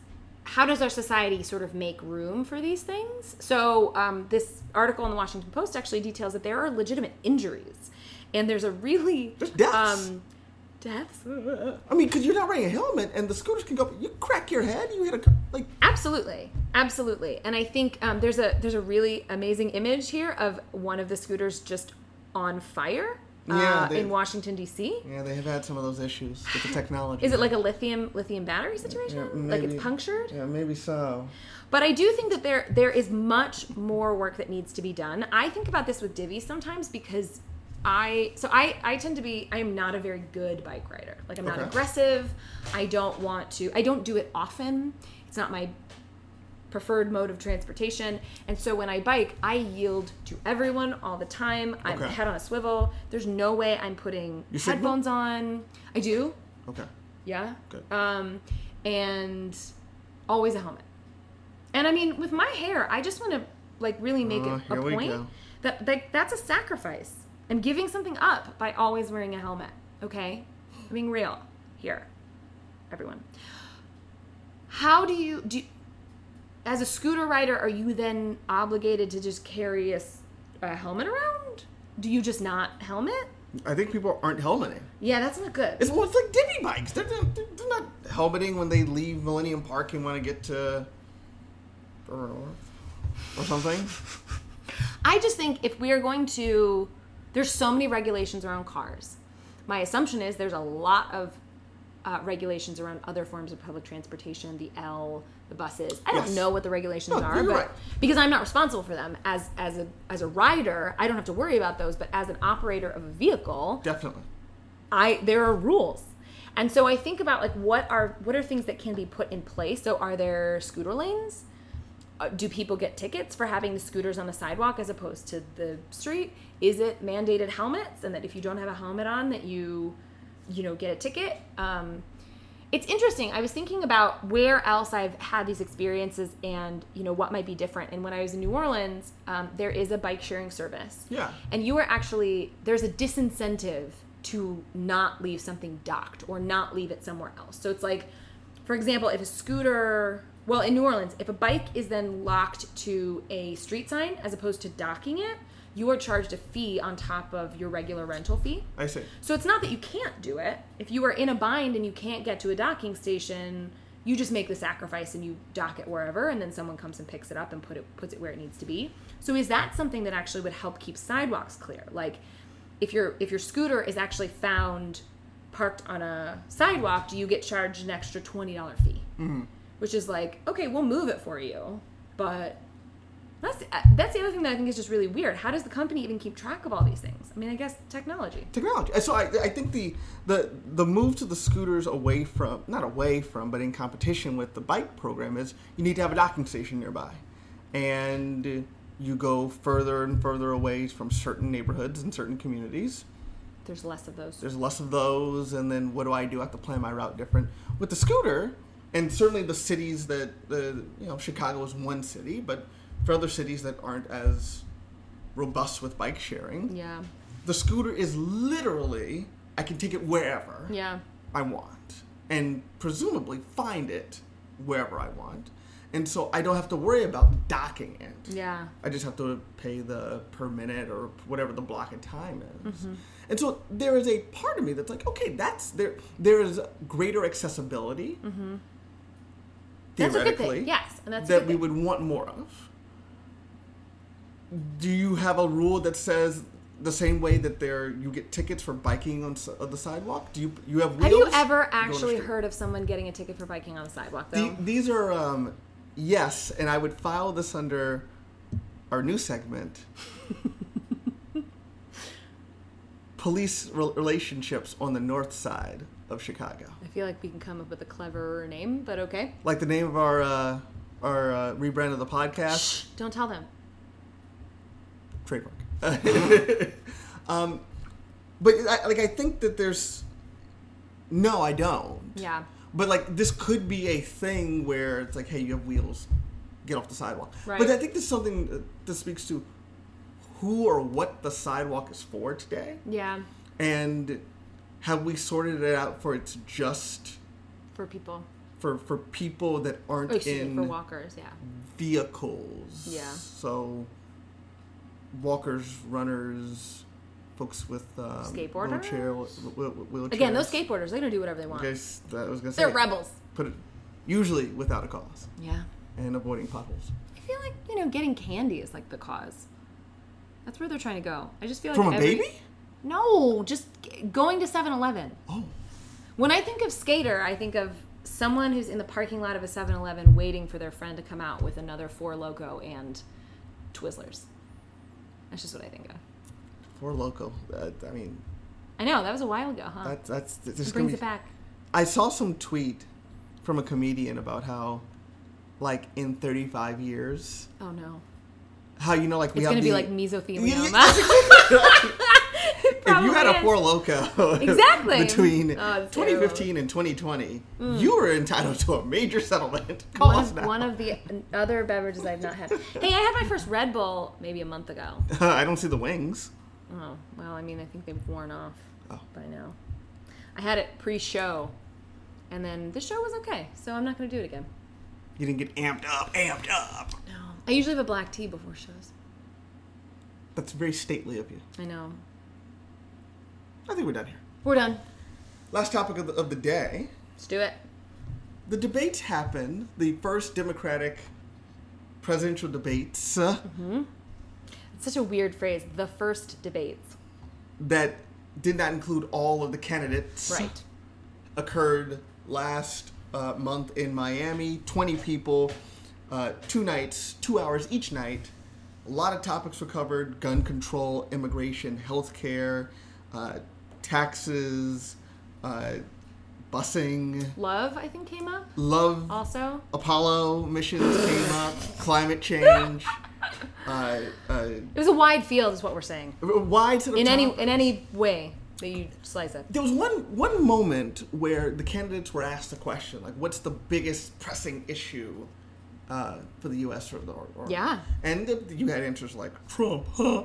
our society sort of make room for these things? So this article in the Washington Post actually details that there are legitimate injuries. And there's a really... There's deaths. deaths. I mean, because you're not wearing a helmet, and the scooters can go. You crack your head, you hit a like. Absolutely, absolutely. And I think there's a really amazing image here of one of the scooters just on fire. Yeah, in Washington D.C. Yeah, they have had some of those issues with the technology. Is it like a lithium battery situation? Yeah, maybe, like it's punctured? Yeah, maybe so. But I do think that there is much more work that needs to be done. I think about this with Divvy sometimes because I am not a very good bike rider. Like I'm not aggressive. I don't do it often. It's not my preferred mode of transportation, and so when I bike, I yield to everyone all the time. I'm head on a swivel. There's no way I'm putting headphones on. I do. Okay. Yeah. Good. And always a helmet. And I mean, with my hair, I just want to like really make it a point that like that's a sacrifice. I'm giving something up by always wearing a helmet. Okay, I'm being real here, everyone. How do you do? As a scooter rider, are you then obligated to just carry a helmet around? Do you just not helmet? I think people aren't helmeting. Yeah, that's not good. It's like Divvy bikes. They're not helmeting when they leave Millennium Park and want to get to... or something. I just think if we are going to... There's so many regulations around cars. My assumption is there's a lot of regulations around other forms of public transportation, the L... the buses. I don't know what the regulations are, but because I'm not responsible for them as a rider, I don't have to worry about those. But as an operator of a vehicle, definitely, there are rules, and so I think about like what are things that can be put in place. So are there scooter lanes? Do people get tickets for having the scooters on the sidewalk as opposed to the street? Is it mandated helmets, and that if you don't have a helmet on, that you get a ticket? It's interesting. I was thinking about where else I've had these experiences and, what might be different. And when I was in New Orleans, there is a bike sharing service. Yeah. And there's a disincentive to not leave something docked or not leave it somewhere else. So it's like, for example, in New Orleans, if a bike is then locked to a street sign as opposed to docking it, you are charged a fee on top of your regular rental fee. I see. So it's not that you can't do it. If you are in a bind and you can't get to a docking station, you just make the sacrifice and you dock it wherever, and then someone comes and picks it up and puts it where it needs to be. So is that something that actually would help keep sidewalks clear? Like, if your scooter is actually found parked on a sidewalk, do you get charged an extra $20 fee? Mm-hmm. Which is like, okay, we'll move it for you, but... That's the other thing that I think is just really weird. How does the company even keep track of all these things? I mean, I guess technology. So I think the move to the scooters not away from, but in competition with the bike program is you need to have a docking station nearby. And you go further and further away from certain neighborhoods and certain communities. There's less of those. And then what do? I have to plan my route different. With the scooter, and certainly the cities that, Chicago is one city, but... for other cities that aren't as robust with bike sharing, the scooter is literally, I can take it wherever I want and presumably find it wherever I want. And so I don't have to worry about docking it. Yeah. I just have to pay the per minute or whatever the block of time is. Mm-hmm. And so there is a part of me that's like, okay, that's there. There is greater accessibility, mm-hmm. theoretically, that's a good thing. Yes, and that's that a good thing. We would want more of. Do you have a rule that says the same way that you get tickets for biking on the sidewalk? Do you have wheels? Have you ever actually heard of someone getting a ticket for biking on the sidewalk, though? These are, yes, and I would file this under our new segment, Police Relationships on the North Side of Chicago. I feel like we can come up with a cleverer name, but okay. Like the name of our rebrand of the podcast? Shh, don't tell them. Trademark. But I think that there's no, I don't. Yeah. But like this could be a thing where it's like, hey, you have wheels, get off the sidewalk. Right. But I think there's something that speaks to who or what the sidewalk is for today. Yeah. And have we sorted it out for it's just for people for people that aren't for walkers? Yeah. Vehicles. Yeah. So. Walkers, runners, folks with skateboarders. Wheelchairs. Again, those skateboarders, they're going to do whatever they want. They're rebels. Usually without a cause. Yeah. And avoiding potholes. I feel like, getting candy is like the cause. That's where they're trying to go. I just feel like baby? No, just going to 7-Eleven. Oh. When I think of skater, I think of someone who's in the parking lot of a 7-Eleven waiting for their friend to come out with another Four Loco and Twizzlers. That's just what I think of. Four Loco. I know, that was a while ago, huh? It brings it back. I saw some tweet from a comedian about how, in 35 years... Oh, no. How, we have the... It's going to be mesothelioma. If you had a Four Loco between 2015 and 2020, you were entitled to a major settlement. One of the other beverages I've not had. Hey, I had my first Red Bull maybe a month ago. I don't see the wings. Oh, well, I think they've worn off by now. I had it pre-show, and then the show was okay, so I'm not going to do it again. You didn't get amped up. No. I usually have a black tea before shows. That's very stately of you. I know. I think we're done here. We're done. Last topic of the day. Let's do it. The debates happened. The first Democratic presidential debates. Mm-hmm. It's such a weird phrase. The first debates. That did not include all of the candidates. Right. Occurred last month in Miami. 20 people. 2 nights. 2 hours each night. A lot of topics were covered. Gun control, immigration, healthcare. Taxes, busing. Love, I think, came up. Love. Also. Apollo missions came up. Climate change. It was a wide field, is what we're saying. Wide to the top. In any way that you slice it. There was one moment where the candidates were asked the question, what's the biggest pressing issue for the U.S. or yeah. And you had answers like Trump, huh?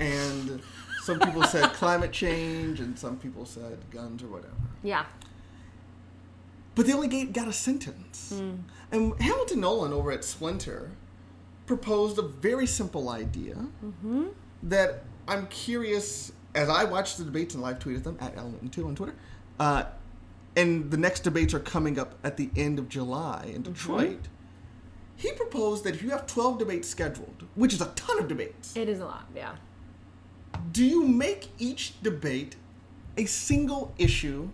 And some people said climate change, and some people said guns or whatever. Yeah. But they only got a sentence. Mm. And Hamilton Nolan over at Splinter proposed a very simple idea that I'm curious, as I watched the debates and live tweeted them, at Element2 on Twitter, and the next debates are coming up at the end of July in Detroit. He proposed that if you have 12 debates scheduled, which is a ton of debates. It is a lot, yeah. Do you make each debate a single issue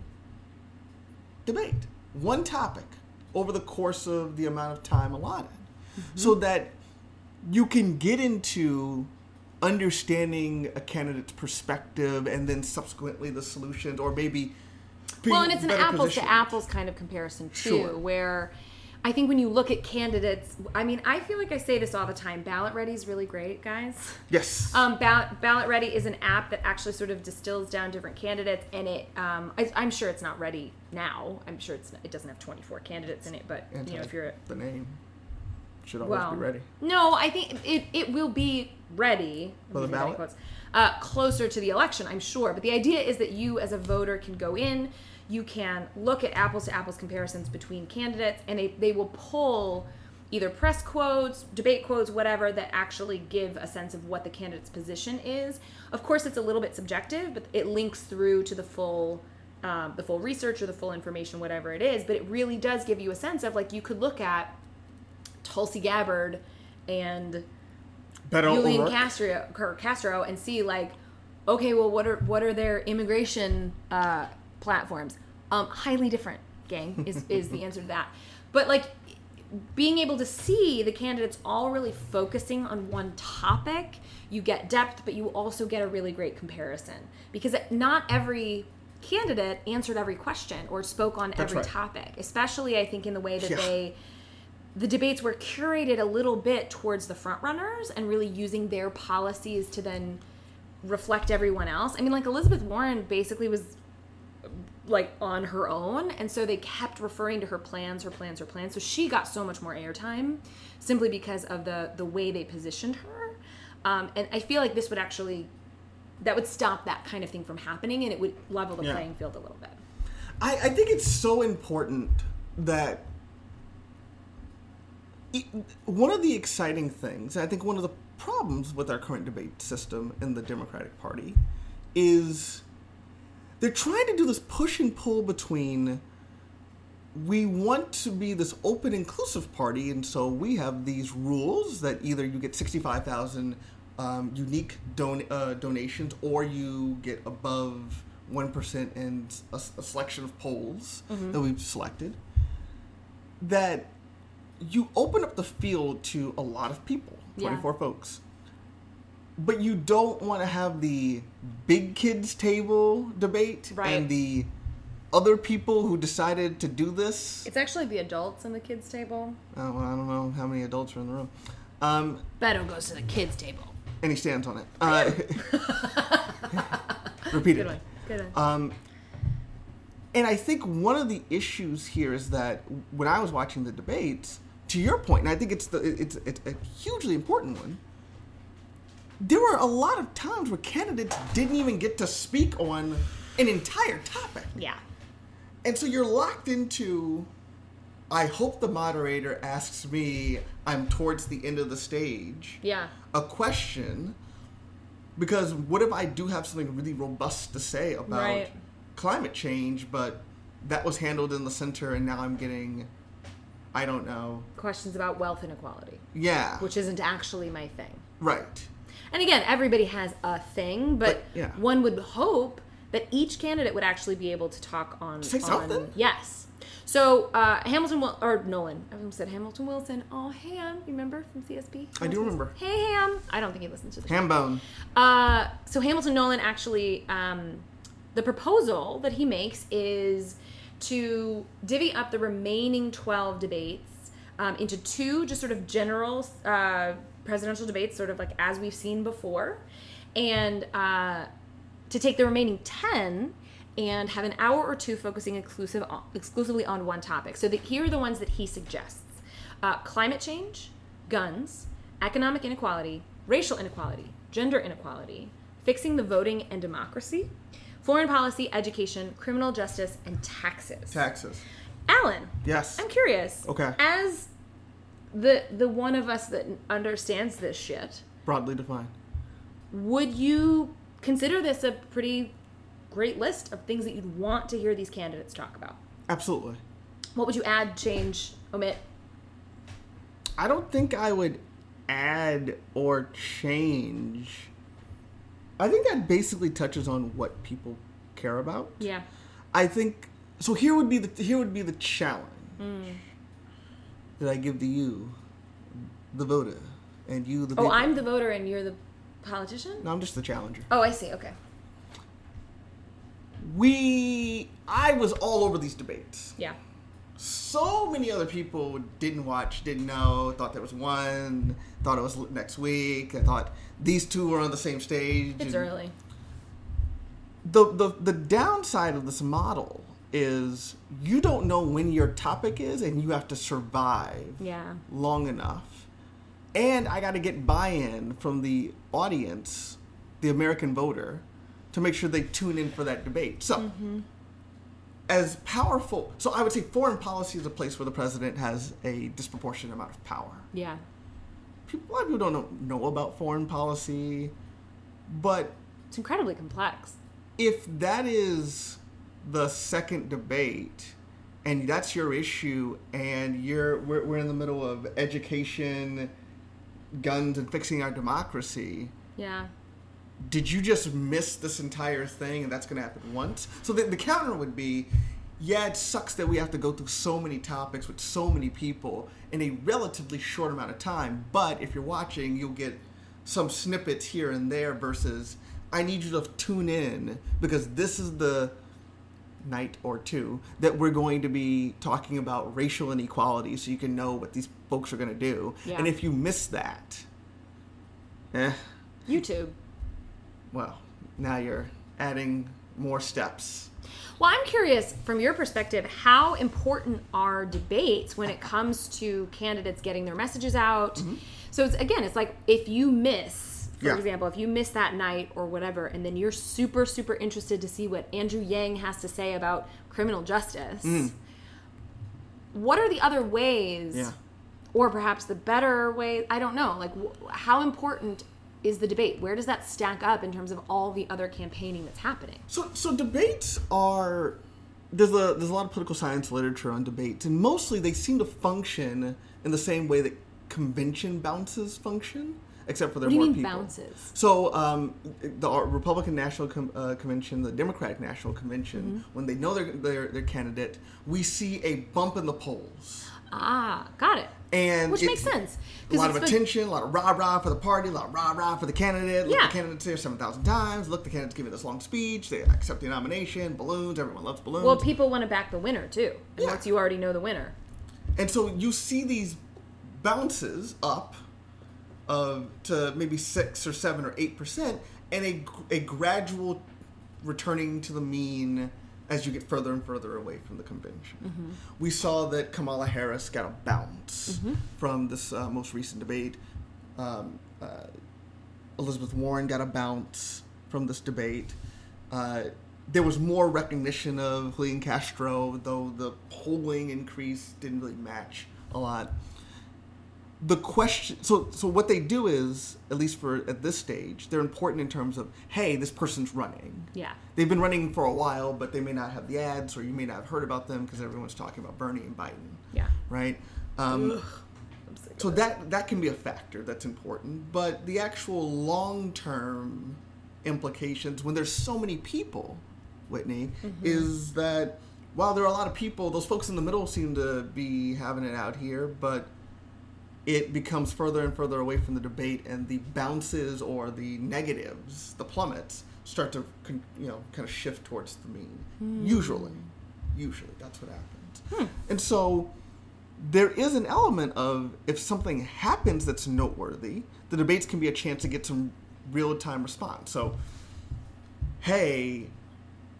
debate? One topic over the course of the amount of time allotted. So that you can get into understanding a candidate's perspective and then subsequently the solutions or maybe and it's an apples to apples kind of comparison too, where... I think when you look at candidates, I feel like I say this all the time. Ballot Ready is really great, guys. Yes. Ballot Ready is an app that actually sort of distills down different candidates, and it. I'm sure it's not ready now. I'm sure it doesn't have 24 candidates in it, but if you're the name, it should always be ready. No, I think it will be ready. For the ballot. Quotes, closer to the election, I'm sure. But the idea is that you, as a voter, can go in. You can look at apples-to-apples comparisons between candidates, and they will pull either press quotes, debate quotes, whatever, that actually give a sense of what the candidate's position is. Of course, it's a little bit subjective, but it links through to the full research or the full information, whatever it is. But it really does give you a sense of, you could look at Tulsi Gabbard and Julian Castro and see, okay, well, what are their immigration platforms. Highly different, gang, is the answer to that. But being able to see the candidates all really focusing on one topic, you get depth, but you also get a really great comparison. Because not every candidate answered every question or spoke on topic, especially I think in the way that the debates were curated a little bit towards the front runners and really using their policies to then reflect everyone else. Elizabeth Warren basically was on her own, and so they kept referring to her plans, so she got so much more airtime simply because of the way they positioned her, and I feel like this would actually stop that kind of thing from happening, and it would level the playing field a little bit. I think it's so important that one of the exciting things, I think one of the problems with our current debate system in the Democratic Party is they're trying to do this push and pull between we want to be this open, inclusive party, and so we have these rules that either you get 65,000 unique donations or you get above 1% in a selection of polls that we've selected, that you open up the field to a lot of people, 24 folks. But you don't want to have the big kids table debate and the other people who decided to do this. It's actually the adults in the kids table. Oh, well, I don't know how many adults are in the room. Beto goes to the kids table. And he stands on it. Repeated. Good one. And I think one of the issues here is that when I was watching the debates, to your point, and I think it's a hugely important one, there were a lot of times where candidates didn't even get to speak on an entire topic. Yeah. And so you're locked into, I hope the moderator asks me, I'm towards the end of the stage, a question, because what if I do have something really robust to say about climate change, but that was handled in the center and now I'm getting, I don't know, questions about wealth inequality. Yeah. Which isn't actually my thing. Right. And again, everybody has a thing, but one would hope that each candidate would actually be able to talk on... Say something? Yes. So, Nolan. Everyone said Hamilton Wilson. Oh, Ham. You remember from CSP? Hamilton. I do remember. Hey, Ham. I don't think he listens to the show. Hambone. So, Hamilton Nolan actually... the proposal that he makes is to divvy up the remaining 12 debates into two just sort of general... presidential debates, sort of like as we've seen before, and to take the remaining 10 and have an hour or two focusing exclusively on one topic. So here are the ones that he suggests. Climate change, guns, economic inequality, racial inequality, gender inequality, fixing the voting and democracy, foreign policy, education, criminal justice, and taxes. Alan. Yes. I'm curious. Okay. As... The one of us that understands this shit... Broadly defined. Would you consider this a pretty great list of things that you'd want to hear these candidates talk about? Absolutely. What would you add, change, omit? I don't think I would add or change. I think that basically touches on what people care about. Yeah. I think... So here would be the challenge. Mm. That I give to you, the voter, and you the... Oh, people. I'm the voter and you're the politician? No, I'm just the challenger. Oh, I see. Okay. I was all over these debates. Yeah. So many other people didn't watch, didn't know, thought there was one, thought it was next week, I thought these two were on the same stage. It's early. The downside of this model is you don't know when your topic is and you have to survive long enough. And I got to get buy-in from the audience, the American voter, to make sure they tune in for that debate. So, as powerful... So I would say foreign policy is a place where the president has a disproportionate amount of power. Yeah. A lot of people don't know about foreign policy, but... It's incredibly complex. If that is... the second debate, and that's your issue, and we're in the middle of education, guns, and fixing our democracy. Yeah. Did you just miss this entire thing, and that's going to happen once? So the counter would be, it sucks that we have to go through so many topics with so many people in a relatively short amount of time, but if you're watching, you'll get some snippets here and there versus, I need you to tune in, because this is the... night or two that we're going to be talking about racial inequality, so you can know what these folks are going to do. Yeah. And if you miss that, YouTube. Well, now you're adding more steps. Well, I'm curious from your perspective, how important are debates when it comes to candidates getting their messages out? Mm-hmm. So it's like if you miss... For example, if you miss that night or whatever, and then you're super, super interested to see what Andrew Yang has to say about criminal justice, what are the other ways, or perhaps the better way? I don't know. Like, how important is the debate? Where does that stack up in terms of all the other campaigning that's happening? So debates are... There's a lot of political science literature on debates, and mostly they seem to function in the same way that convention bounces function, except for there are more people. What do you mean bounces? So the Republican National Convention, the Democratic National Convention, mm-hmm. when they know their candidate, we see a bump in the polls. Ah, got it. And which makes sense. A lot of attention, a lot of rah-rah for the party, a lot of rah-rah for the candidate. Look, yeah. The candidate's here 7,000 times. Look, the candidate's giving this long speech. They accept the nomination. Balloons. Everyone loves balloons. Well, people want to back the winner, too. And yeah. Once you already know the winner. And so you see these bounces up to maybe 6 or 7 or 8%, and a gradual returning to the mean as you get further and further away from the convention. Mm-hmm. We saw that Kamala Harris got a bounce mm-hmm. from this most recent debate. Elizabeth Warren got a bounce from this debate. There was more recognition of Julian Castro, though the polling increase didn't really match a lot. The question, so what they do is, at least for at this stage, they're important in terms of, hey, this person's running. Yeah. They've been running for a while, but they may not have the ads, or you may not have heard about them because everyone's talking about Bernie and Biden. Yeah. Right? I'm sick of so that can be a factor that's important, but the actual long-term implications, when there's so many people, Whitney, mm-hmm. is that while there are a lot of people, those folks in the middle seem to be having it out here, but it becomes further and further away from the debate, and the bounces or the negatives, the plummets, start to kind of shift towards the mean. Mm. Usually, that's what happens. Hmm. And so there is an element of, if something happens that's noteworthy, the debates can be a chance to get some real-time response. So, hey,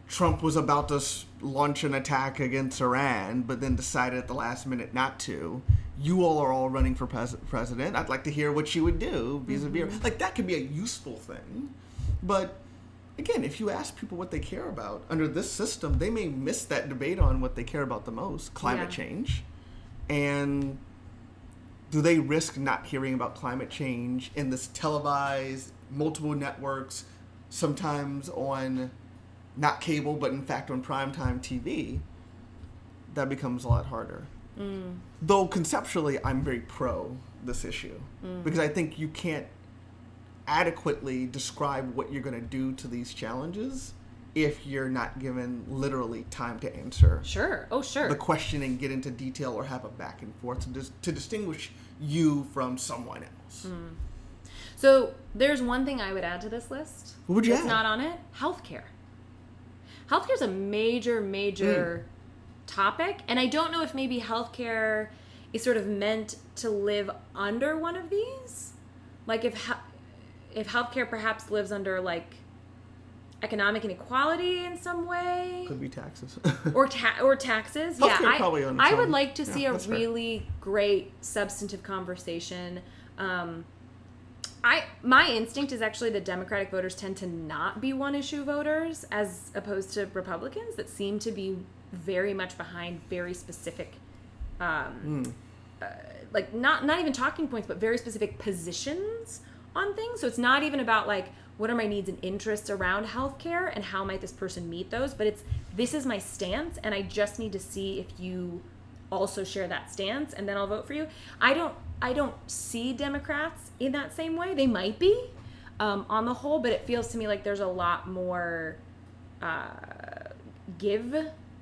Trump was about to launch an attack against Iran, but then decided at the last minute not to. You all are all running for president. I'd like to hear what you would do vis-a-vis. Mm-hmm. Like, that could be a useful thing. But, again, if you ask people what they care about, under this system, they may miss that debate on what they care about the most, climate change. And do they risk not hearing about climate change in this televised, multiple networks, sometimes on not cable, but in fact on primetime TV? That becomes a lot harder. Mm. Though conceptually, I'm very pro this issue because I think you can't adequately describe what you're going to do to these challenges if you're not given literally time to answer. Sure. Oh, sure. The question and get into detail or have a back and forth to distinguish you from someone else. Mm. So there's one thing I would add to this list. What would you add? It's not on it. Healthcare. Healthcare is a major topic, and I don't know if maybe healthcare is sort of meant to live under one of these, like if healthcare perhaps lives under like economic inequality in some way, could be taxes or taxes. Healthcare, yeah, probably on its own. I would like to see a really great substantive conversation. My instinct is actually that Democratic voters tend to not be one-issue voters as opposed to Republicans that seem to be very much behind very specific, like not even talking points, but very specific positions on things. So it's not even about like, what are my needs and interests around healthcare and how might this person meet those? But it's, this is my stance and I just need to see if you also share that stance and then I'll vote for you. I don't see Democrats in that same way. They might be on the whole, but it feels to me like there's a lot more give,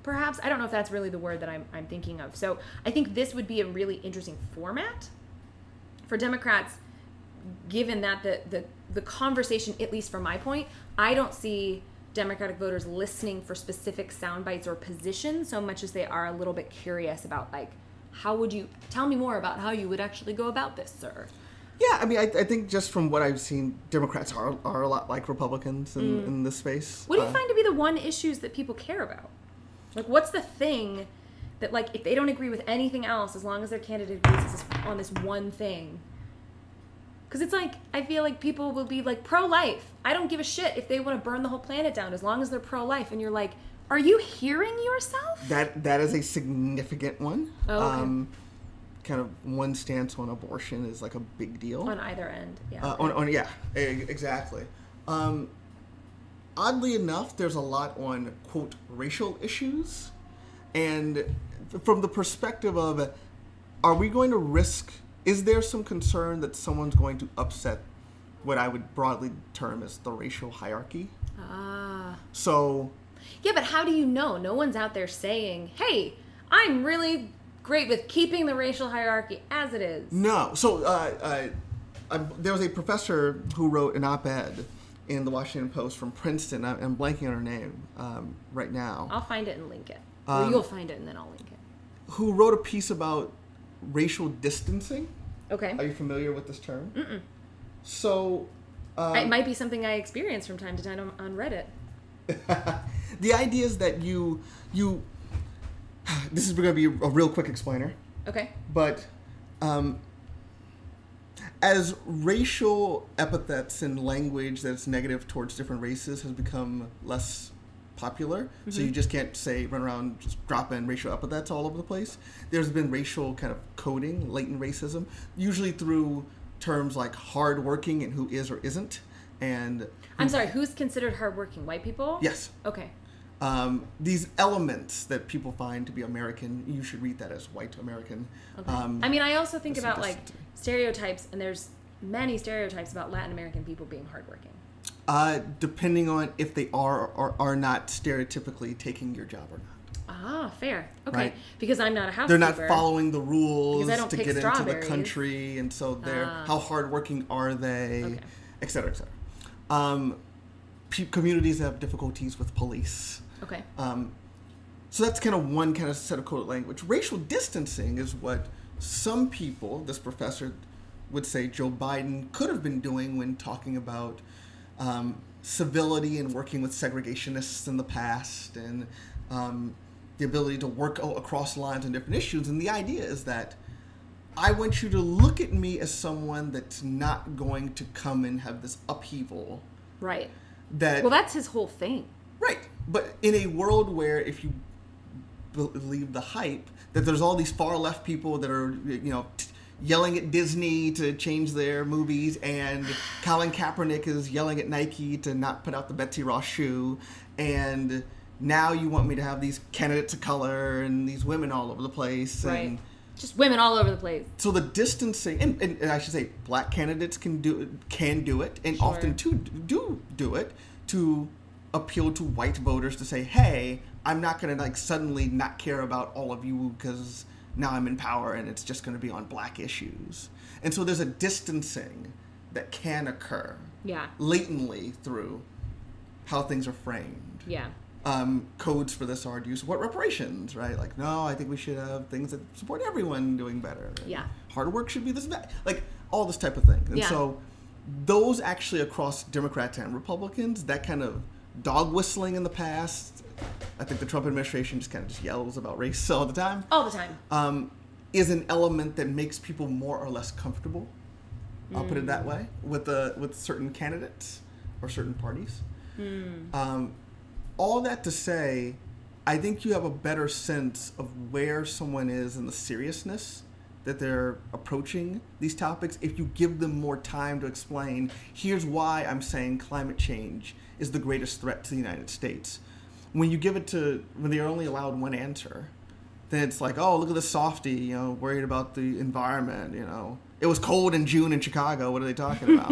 perhaps. I don't know if that's really the word that I'm thinking of. So I think this would be a really interesting format for Democrats, given that the conversation, at least from my point, I don't see Democratic voters listening for specific sound bites or positions so much as they are a little bit curious about, like, how would you tell me more about how you would actually go about this, sir? Yeah, I mean, I think just from what I've seen, Democrats are a lot like Republicans in this space. What do you find to be the one issues that people care about? Like, what's the thing that, like, if they don't agree with anything else, as long as their candidate agrees on this one thing? Because it's like, I feel like people will be like, pro-life. I don't give a shit if they want to burn the whole planet down as long as they're pro-life. And you're like, are you hearing yourself? That is a significant one. Oh, okay. kind of one stance on abortion is like a big deal. On either end, yeah. Exactly. Oddly enough, there's a lot on, quote, racial issues. And from the perspective of, are we going to risk, is there some concern that someone's going to upset what I would broadly term as the racial hierarchy? So... Yeah, but how do you know? No one's out there saying, hey, I'm really great with keeping the racial hierarchy as it is. No. So there was a professor who wrote an op-ed in the Washington Post from Princeton. I'm blanking on her name right now. I'll find it and link it. You'll find it and then I'll link it. Who wrote a piece about racial distancing. Okay. Are you familiar with this term? Mm-mm. So... it might be something I experience from time to time on Reddit. The idea is that you this is going to be a real quick explainer. Okay. But as racial epithets and language that's negative towards different races has become less popular, mm-hmm. so you just can't run around just dropping racial epithets all over the place. There's been racial kind of coding, latent racism, usually through terms like hardworking and who is or isn't. And I'm sorry, who's considered hardworking? White people? Yes. Okay. These elements that people find to be American, you should read that as white American. Okay. I also think about stereotypes, and there's many stereotypes about Latin American people being hardworking. Depending on if they are or are not stereotypically taking your job or not. Ah, fair. Okay. Right? Because I'm not a housekeeper. They're not following the rules to get into the country, and so they're how hardworking are they, okay. Et cetera, et cetera. Communities have difficulties with police. Okay. So that's kind of one kind of set of coded language. Racial distancing is what some people, this professor would say Joe Biden could have been doing when talking about civility and working with segregationists in the past and the ability to work across lines on different issues. And the idea is that I want you to look at me as someone that's not going to come and have this upheaval. Right. That's his whole thing. Right. But in a world where if you believe the hype, that there's all these far left people that are, yelling at Disney to change their movies, and Colin Kaepernick is yelling at Nike to not put out the Betsy Ross shoe, and now you want me to have these candidates of color and these women all over the place. Right. And just women all over the place. So the distancing, and I should say, black candidates can do it, and sure. often do it to appeal to white voters to say, "Hey, I'm not going to suddenly not care about all of you because now I'm in power and it's just going to be on black issues." And so there's a distancing that can occur, yeah, latently through how things are framed, yeah. Codes for this are, do you support reparations, right? Like, no, I think we should have things that support everyone doing better. Yeah. Hard work should be this bad. All this type of thing. And yeah. So those actually across Democrats and Republicans, that kind of dog whistling in the past, I think the Trump administration just yells about race all the time. All the time. Is an element that makes people more or less comfortable, I'll put it that way, with certain candidates or certain parties. All that to say, I think you have a better sense of where someone is and the seriousness that they're approaching these topics if you give them more time to explain, here's why I'm saying climate change is the greatest threat to the United States. When they're only allowed one answer, then it's like, oh, look at this softy, worried about the environment, It was cold in June in Chicago. What are they talking about?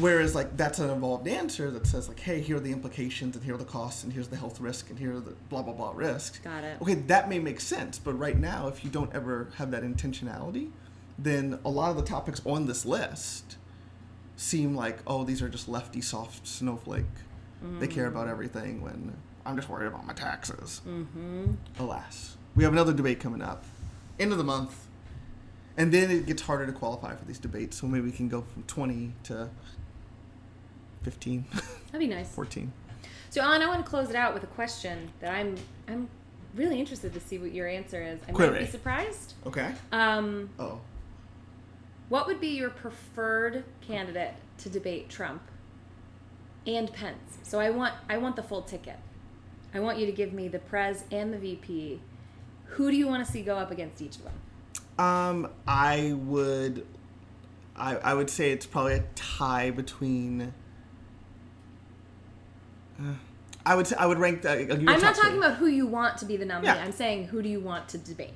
Whereas, that's an involved answer that says, hey, here are the implications and here are the costs and here's the health risk and here are the blah, blah, blah risks. Got it. Okay, that may make sense. But right now, if you don't ever have that intentionality, then a lot of the topics on this list seem like, oh, these are just lefty, soft snowflake. Mm-hmm. They care about everything when I'm just worried about my taxes. Mm-hmm. Alas. We have another debate coming up. End of the month. And then it gets harder to qualify for these debates, so maybe we can go from 20 to 15. That'd be nice. 14. So, Alan, I want to close it out with a question that I'm really interested to see what your answer is. I might be surprised. Okay. What would be your preferred candidate to debate Trump and Pence? So I want the full ticket. I want you to give me the Prez and the VP. Who do you want to see go up against each of them? I would say it's probably a tie between. I would rank. I'm not talking about who you want to be the nominee. Yeah. I'm saying who do you want to debate.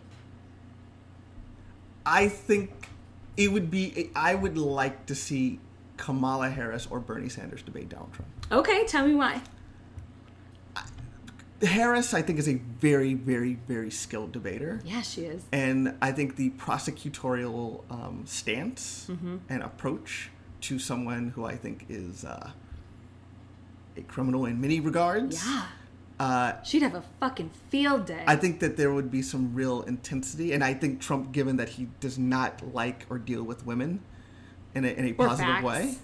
I think it would be. I would like to see Kamala Harris or Bernie Sanders debate Donald Trump. Okay, tell me why. Harris, I think, is a very, very, very skilled debater. Yeah, she is. And I think the prosecutorial stance and approach to someone who I think is a criminal in many regards. Yeah. She'd have a fucking field day. I think that there would be some real intensity. And I think Trump, given that he does not like or deal with women in a positive facts. Way,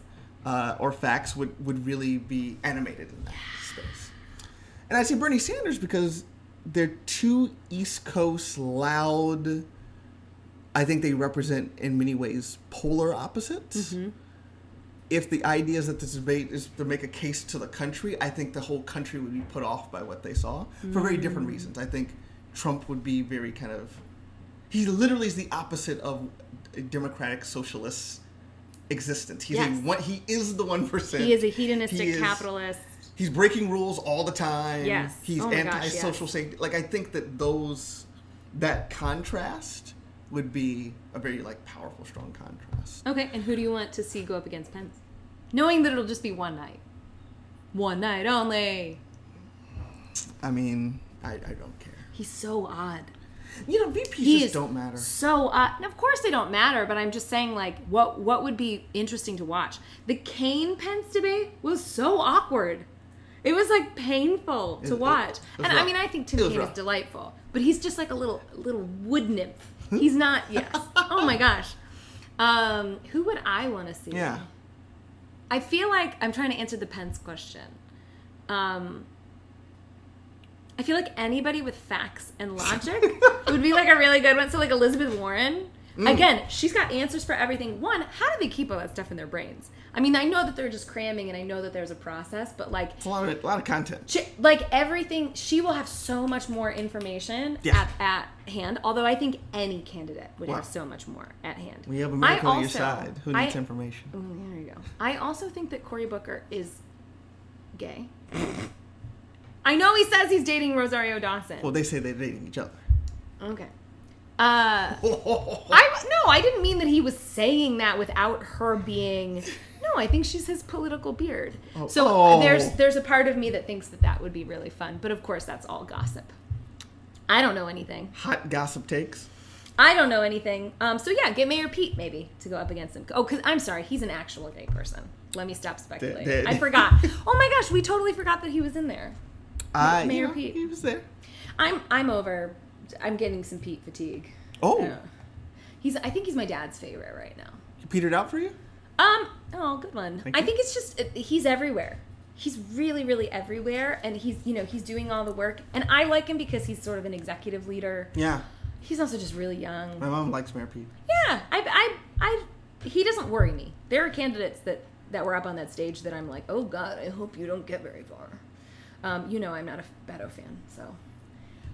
or facts, would really be animated in that space. And I say Bernie Sanders because they're two East Coast loud. I think they represent, in many ways, polar opposites. Mm-hmm. If the idea is that this debate is to make a case to the country, I think the whole country would be put off by what they saw for very different reasons. I think Trump would be very kind of... He literally is the opposite of a democratic socialist existence. He is the 1%. He is a hedonistic capitalist. He's breaking rules all the time. Yes. He's anti-social safety. Like, I think that that contrast would be a very, powerful, strong contrast. Okay, and who do you want to see go up against Pence? Knowing that it'll just be one night. One night only. I mean, I don't care. He's so odd. VPs just don't matter. So odd. And of course they don't matter, but I'm just saying, what would be interesting to watch? The Kane-Pence debate was so awkward. It was painful to watch. I mean, I think Tim Kaine is delightful, but he's just like a little wood nymph. He's not. Yes. Oh my gosh. Who would I want to see? Yeah. I feel like I'm trying to answer the Pence question. I feel like anybody with facts and logic would be a really good one. So Elizabeth Warren. Again, she's got answers for everything. One, how do they keep all that stuff in their brains? I mean, I know that they're just cramming and I know that there's a process, but it's a lot of content. She, everything, she will have so much more information at hand, although I think any candidate would have so much more at hand. We have America on your side. Who needs information? Oh, there you go. I also think that Cory Booker is gay. I know he says he's dating Rosario Dawson. Well, they say they're dating each other. Okay. I didn't mean that he was saying that without her being. No, I think she's his political beard. There's a part of me that thinks that would be really fun, but of course that's all gossip. I don't know anything. Hot gossip takes. I don't know anything. Get Mayor Pete maybe to go up against him. Oh, because I'm sorry, he's an actual gay person. Let me stop speculating. I forgot. Oh my gosh, we totally forgot that he was in there. Mayor Pete. He was there. I'm getting some Pete fatigue. Oh. I think he's my dad's favorite right now. He petered out for you? Good one. I think it's just, he's everywhere. He's really, really everywhere. And he's, he's doing all the work. And I like him because he's sort of an executive leader. Yeah. He's also just really young. My mom likes Mayor Pete. Yeah. He doesn't worry me. There are candidates that were up on that stage that I'm like, oh God, I hope you don't get very far. I'm not a Beto fan, so.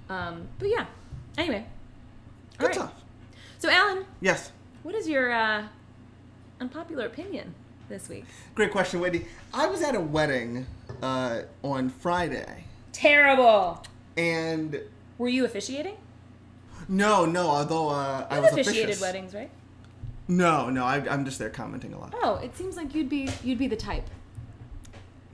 But yeah. Anyway. Good stuff. Right. So, Alan. Yes. What is your unpopular opinion this week? Great question, Wendy. I was at a wedding on Friday. Terrible. And... Were you officiating? No. Although I was officiated officious. Weddings, right? No. I'm just there commenting a lot. Oh, it seems like you'd be the type.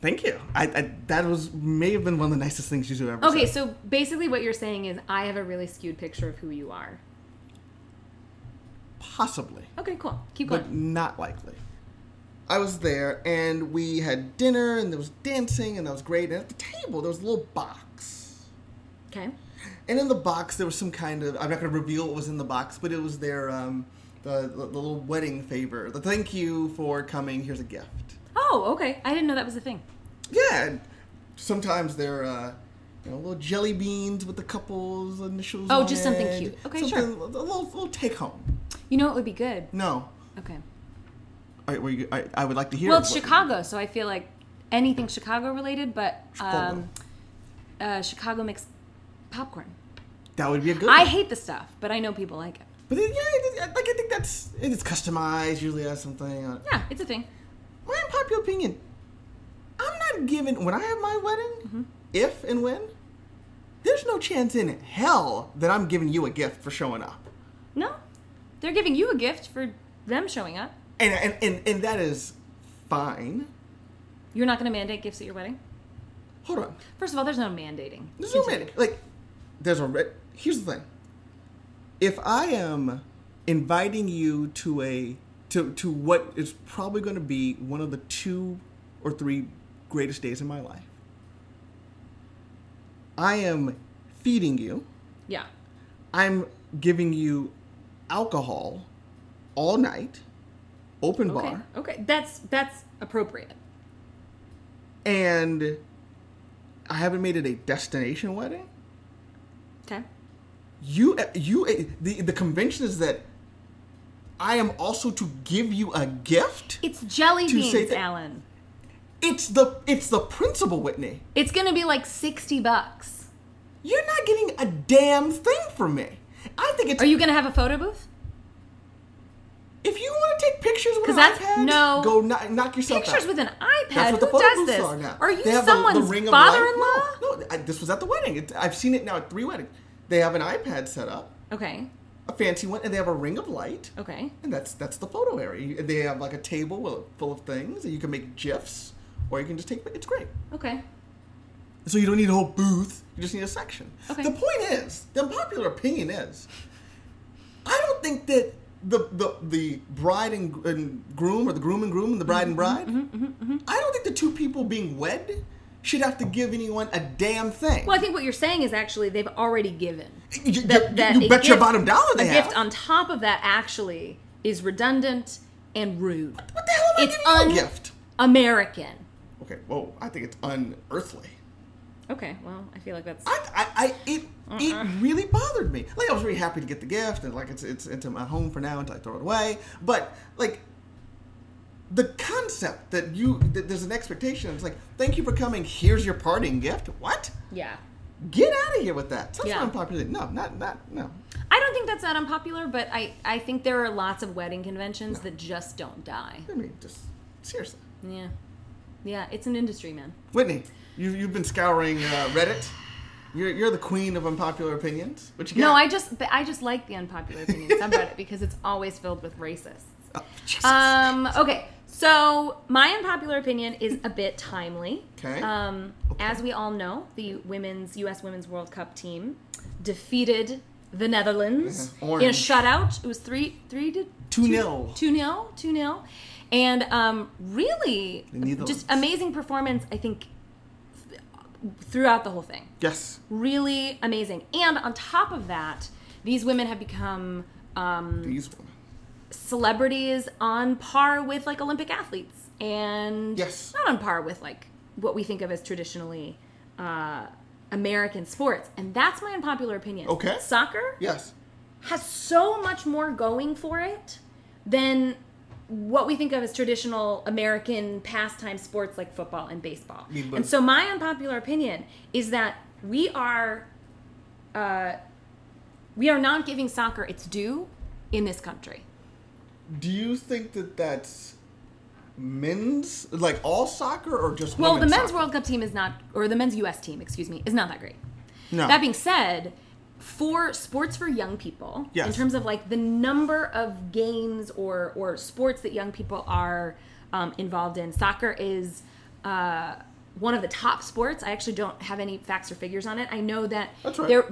Thank you. That may have been one of the nicest things you've ever said. Okay, so basically what you're saying is I have a really skewed picture of who you are. Possibly. Okay, cool. Keep going. But not likely. I was there, and we had dinner, and there was dancing, and that was great. And at the table, there was a little box. Okay. And in the box, there was some kind of... I'm not going to reveal what was in the box, but it was their the little wedding favor. The thank you for coming. Here's a gift. Oh, okay. I didn't know that was a thing. Yeah. Sometimes they're little jelly beans with the couple's initials on it. Oh, just something cute. Okay, sure. A little take-home. You know what would be good? No. Okay. All right, I would like to hear... Well, it's Chicago, so I feel like anything Chicago-related, but Chicago makes popcorn. That would be a good one. I hate the stuff, but I know people like it. But then, yeah, like, I think that's, it's customized usually as something. Yeah, it's a thing. My unpopular opinion, I'm not giving, when I have my wedding, mm-hmm. if and when, there's no chance in hell that I'm giving you a gift for showing up. No. They're giving you a gift for them showing up. And that is fine. You're not going to mandate gifts at your wedding? Hold on. First of all, there's no mandating. There's no mandating. Like, there's a... Here's the thing. If I am inviting you to a... To what is probably going to be one of the 2 or 3 greatest days in my life, I am feeding you. Yeah. I'm giving you alcohol all night, open bar. Okay, that's appropriate. And I haven't made it a destination wedding. Okay. The convention is that I am also to give you a gift. It's jelly beans, Alan. It's the principal, Whitney. It's going to be like $60. You're not getting a damn thing from me. I think it's... Are you going to have a photo booth? If you want to take pictures with an iPad, no. Go knock yourself pictures out. Pictures with an iPad? That's what the photo booths are now. Are you someone's father-in-law? No, this was at the wedding. I've seen it now at 3 weddings. They have an iPad set up. Okay. A fancy one, and they have a ring of light. Okay. And that's the photo area. They have like a table full of things, and you can make GIFs, or you can just take... It's great. Okay. So you don't need a whole booth. You just need a section. Okay. The point is, the unpopular opinion is, I don't think that the bride and groom, or the groom and groom, and the bride and bride, I don't think the 2 people being wed should have to give anyone a damn thing. Well, I think what you're saying is actually they've already given. You bet your bottom dollar they have. A gift on top of that actually is redundant and rude. What the hell am I giving you a gift? American. Okay, whoa, I think it's unearthly. Okay, well, I feel like that's... It really bothered me. Like, I was really happy to get the gift, and, like, it's into my home for now until I throw it away. But, like, the concept that there's an expectation. It's like, thank you for coming. Here's your partying gift. What? Yeah. Get out of here with that. That's not unpopular. No, no. I don't think that's not unpopular, but I think there are lots of wedding conventions that just don't die. I mean, just, seriously. Yeah. Yeah, it's an industry, man. Whitney, you've been scouring Reddit. You're the queen of unpopular opinions. What you got? No, I just like the unpopular opinions on Reddit because it's always filled with racists. Oh, Jesus. Okay, so my unpopular opinion is a bit timely. Okay. As we all know, the U.S. Women's World Cup team defeated the Netherlands in a shutout. It was 3-2 2-0. And really, just amazing performance, I think, throughout the whole thing. Yes. Really amazing. And on top of that, these women have become celebrities on par with, like, Olympic athletes. And not on par with, like, what we think of as traditionally American sports. And that's my unpopular opinion. Okay. Soccer has so much more going for it than what we think of as traditional American pastime sports like football and baseball. And so my unpopular opinion is that we are not giving soccer its due in this country. Do you think that that's men's, like, all soccer, or just women's? Well, the men's soccer? World Cup team is not, or the men's U.S. team, excuse me, is not that great. No. That being said, for sports for young people, in terms of, like, the number of games or sports that young people are involved in, soccer is one of the top sports. I actually don't have any facts or figures on it. I know that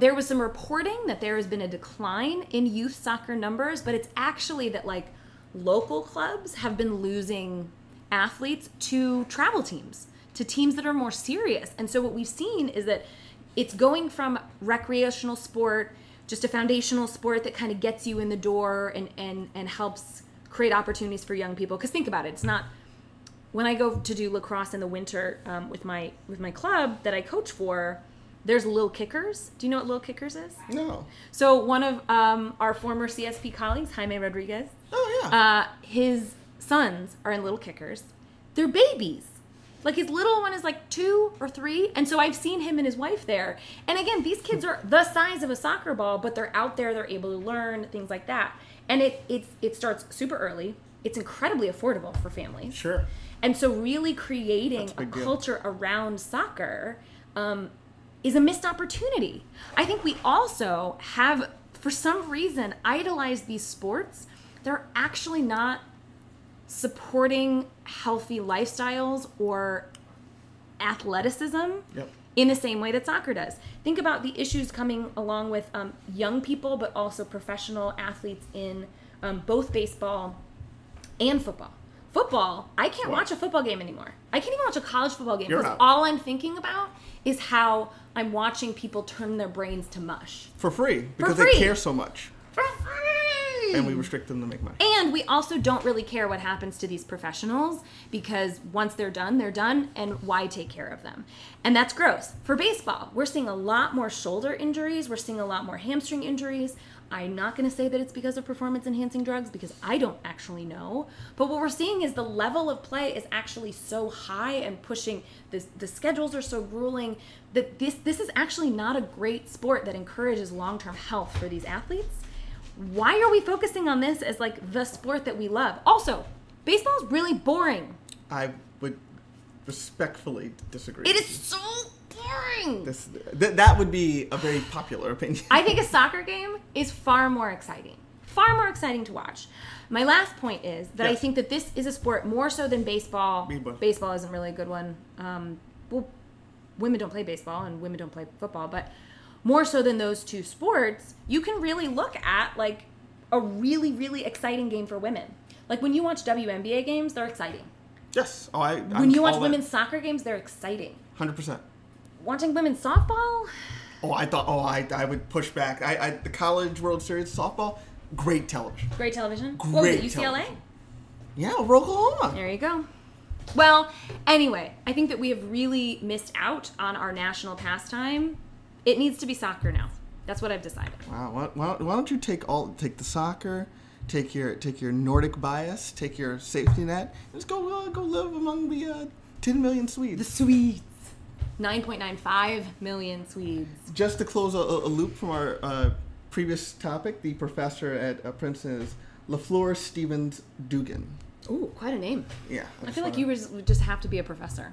there was some reporting that there has been a decline in youth soccer numbers, but it's actually that, like, local clubs have been losing athletes to travel teams, to teams that are more serious. And so what we've seen is that it's going from recreational sport, just a foundational sport that kind of gets you in the door and helps create opportunities for young people. Because think about it, it's not... When I go to do lacrosse in the winter with my club that I coach for, there's Lil Kickers. Do you know what Lil Kickers is? No. So one of our former CSP colleagues, Jaime Rodriguez, his sons are in Lil Kickers. They're babies. Like, his little one is like 2 or 3, and so I've seen him and his wife there. And again, these kids are the size of a soccer ball, but they're out there, they're able to learn, things like that. And it starts super early. It's incredibly affordable for families. Sure. And so really creating a culture around soccer is a missed opportunity. I think we also have, for some reason, idolized these sports. They're actually not supporting healthy lifestyles or athleticism in the same way that soccer does. Think about the issues coming along with young people, but also professional athletes in both baseball and football. Football, I can't watch a football game anymore. I can't even watch a college football game because all I'm thinking about is how I'm watching people turn their brains to mush. For free. Because they care so much. For free! And we restrict them to make money. And we also don't really care what happens to these professionals because once they're done, and why take care of them? And that's gross. For baseball, we're seeing a lot more shoulder injuries. We're seeing a lot more hamstring injuries. I'm not going to say that it's because of performance-enhancing drugs because I don't actually know. But what we're seeing is the level of play is actually so high and pushing. The schedules are so grueling that this is actually not a great sport that encourages long-term health for these athletes. Why are we focusing on this as like the sport that we love? Also, baseball is really boring. I would respectfully disagree. It is so boring. That would be a very popular opinion. I think a soccer game is far more exciting to watch. My last point is that I think that this is a sport more so than baseball. Baseball isn't really a good one. Women don't play baseball and women don't play football, but more so than those two sports, you can really look at like a really, really exciting game for women. Like when you watch WNBA games, they're exciting. Yes. When you watch women's soccer games, they're exciting. 100%. Watching women's softball? I would push back. The College World Series softball, great television. Great television? What was it, UCLA? Television. Yeah, Oklahoma. There you go. Well, anyway, I think that we have really missed out on our national pastime. It needs to be soccer now. That's what I've decided. Wow. Why don't you take the soccer, take your Nordic bias, take your safety net, and just go live among the 10 million Swedes. The Swedes. 9.95 million Swedes. Just to close a loop from our previous topic, the professor at Princeton is LaFleur Stevens Dugan. Ooh, quite a name. Yeah. I feel like you would just have to be a professor.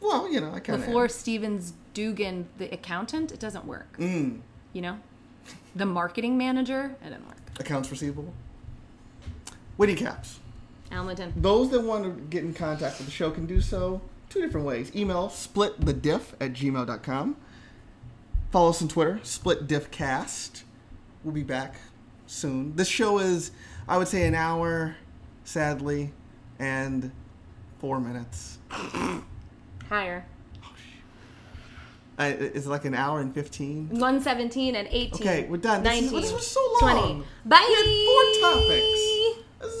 Well, you know, I kind of LaFleur Stevens Dugan, the accountant, it doesn't work. Mm. You know? The marketing manager, it doesn't work. Accounts receivable. Witty Caps. Almaden. Those that want to get in contact with the show can do so 2 different ways. Email splitthediff@gmail.com. Follow us on Twitter, splitdiffcast. We'll be back soon. This show is, I would say, an hour, sadly, and 4 minutes. Higher. Oh, it's like an hour and 15. 1:17 and 18. Okay, we're done. 19. This was so long. 20. Bye. We had 4 topics.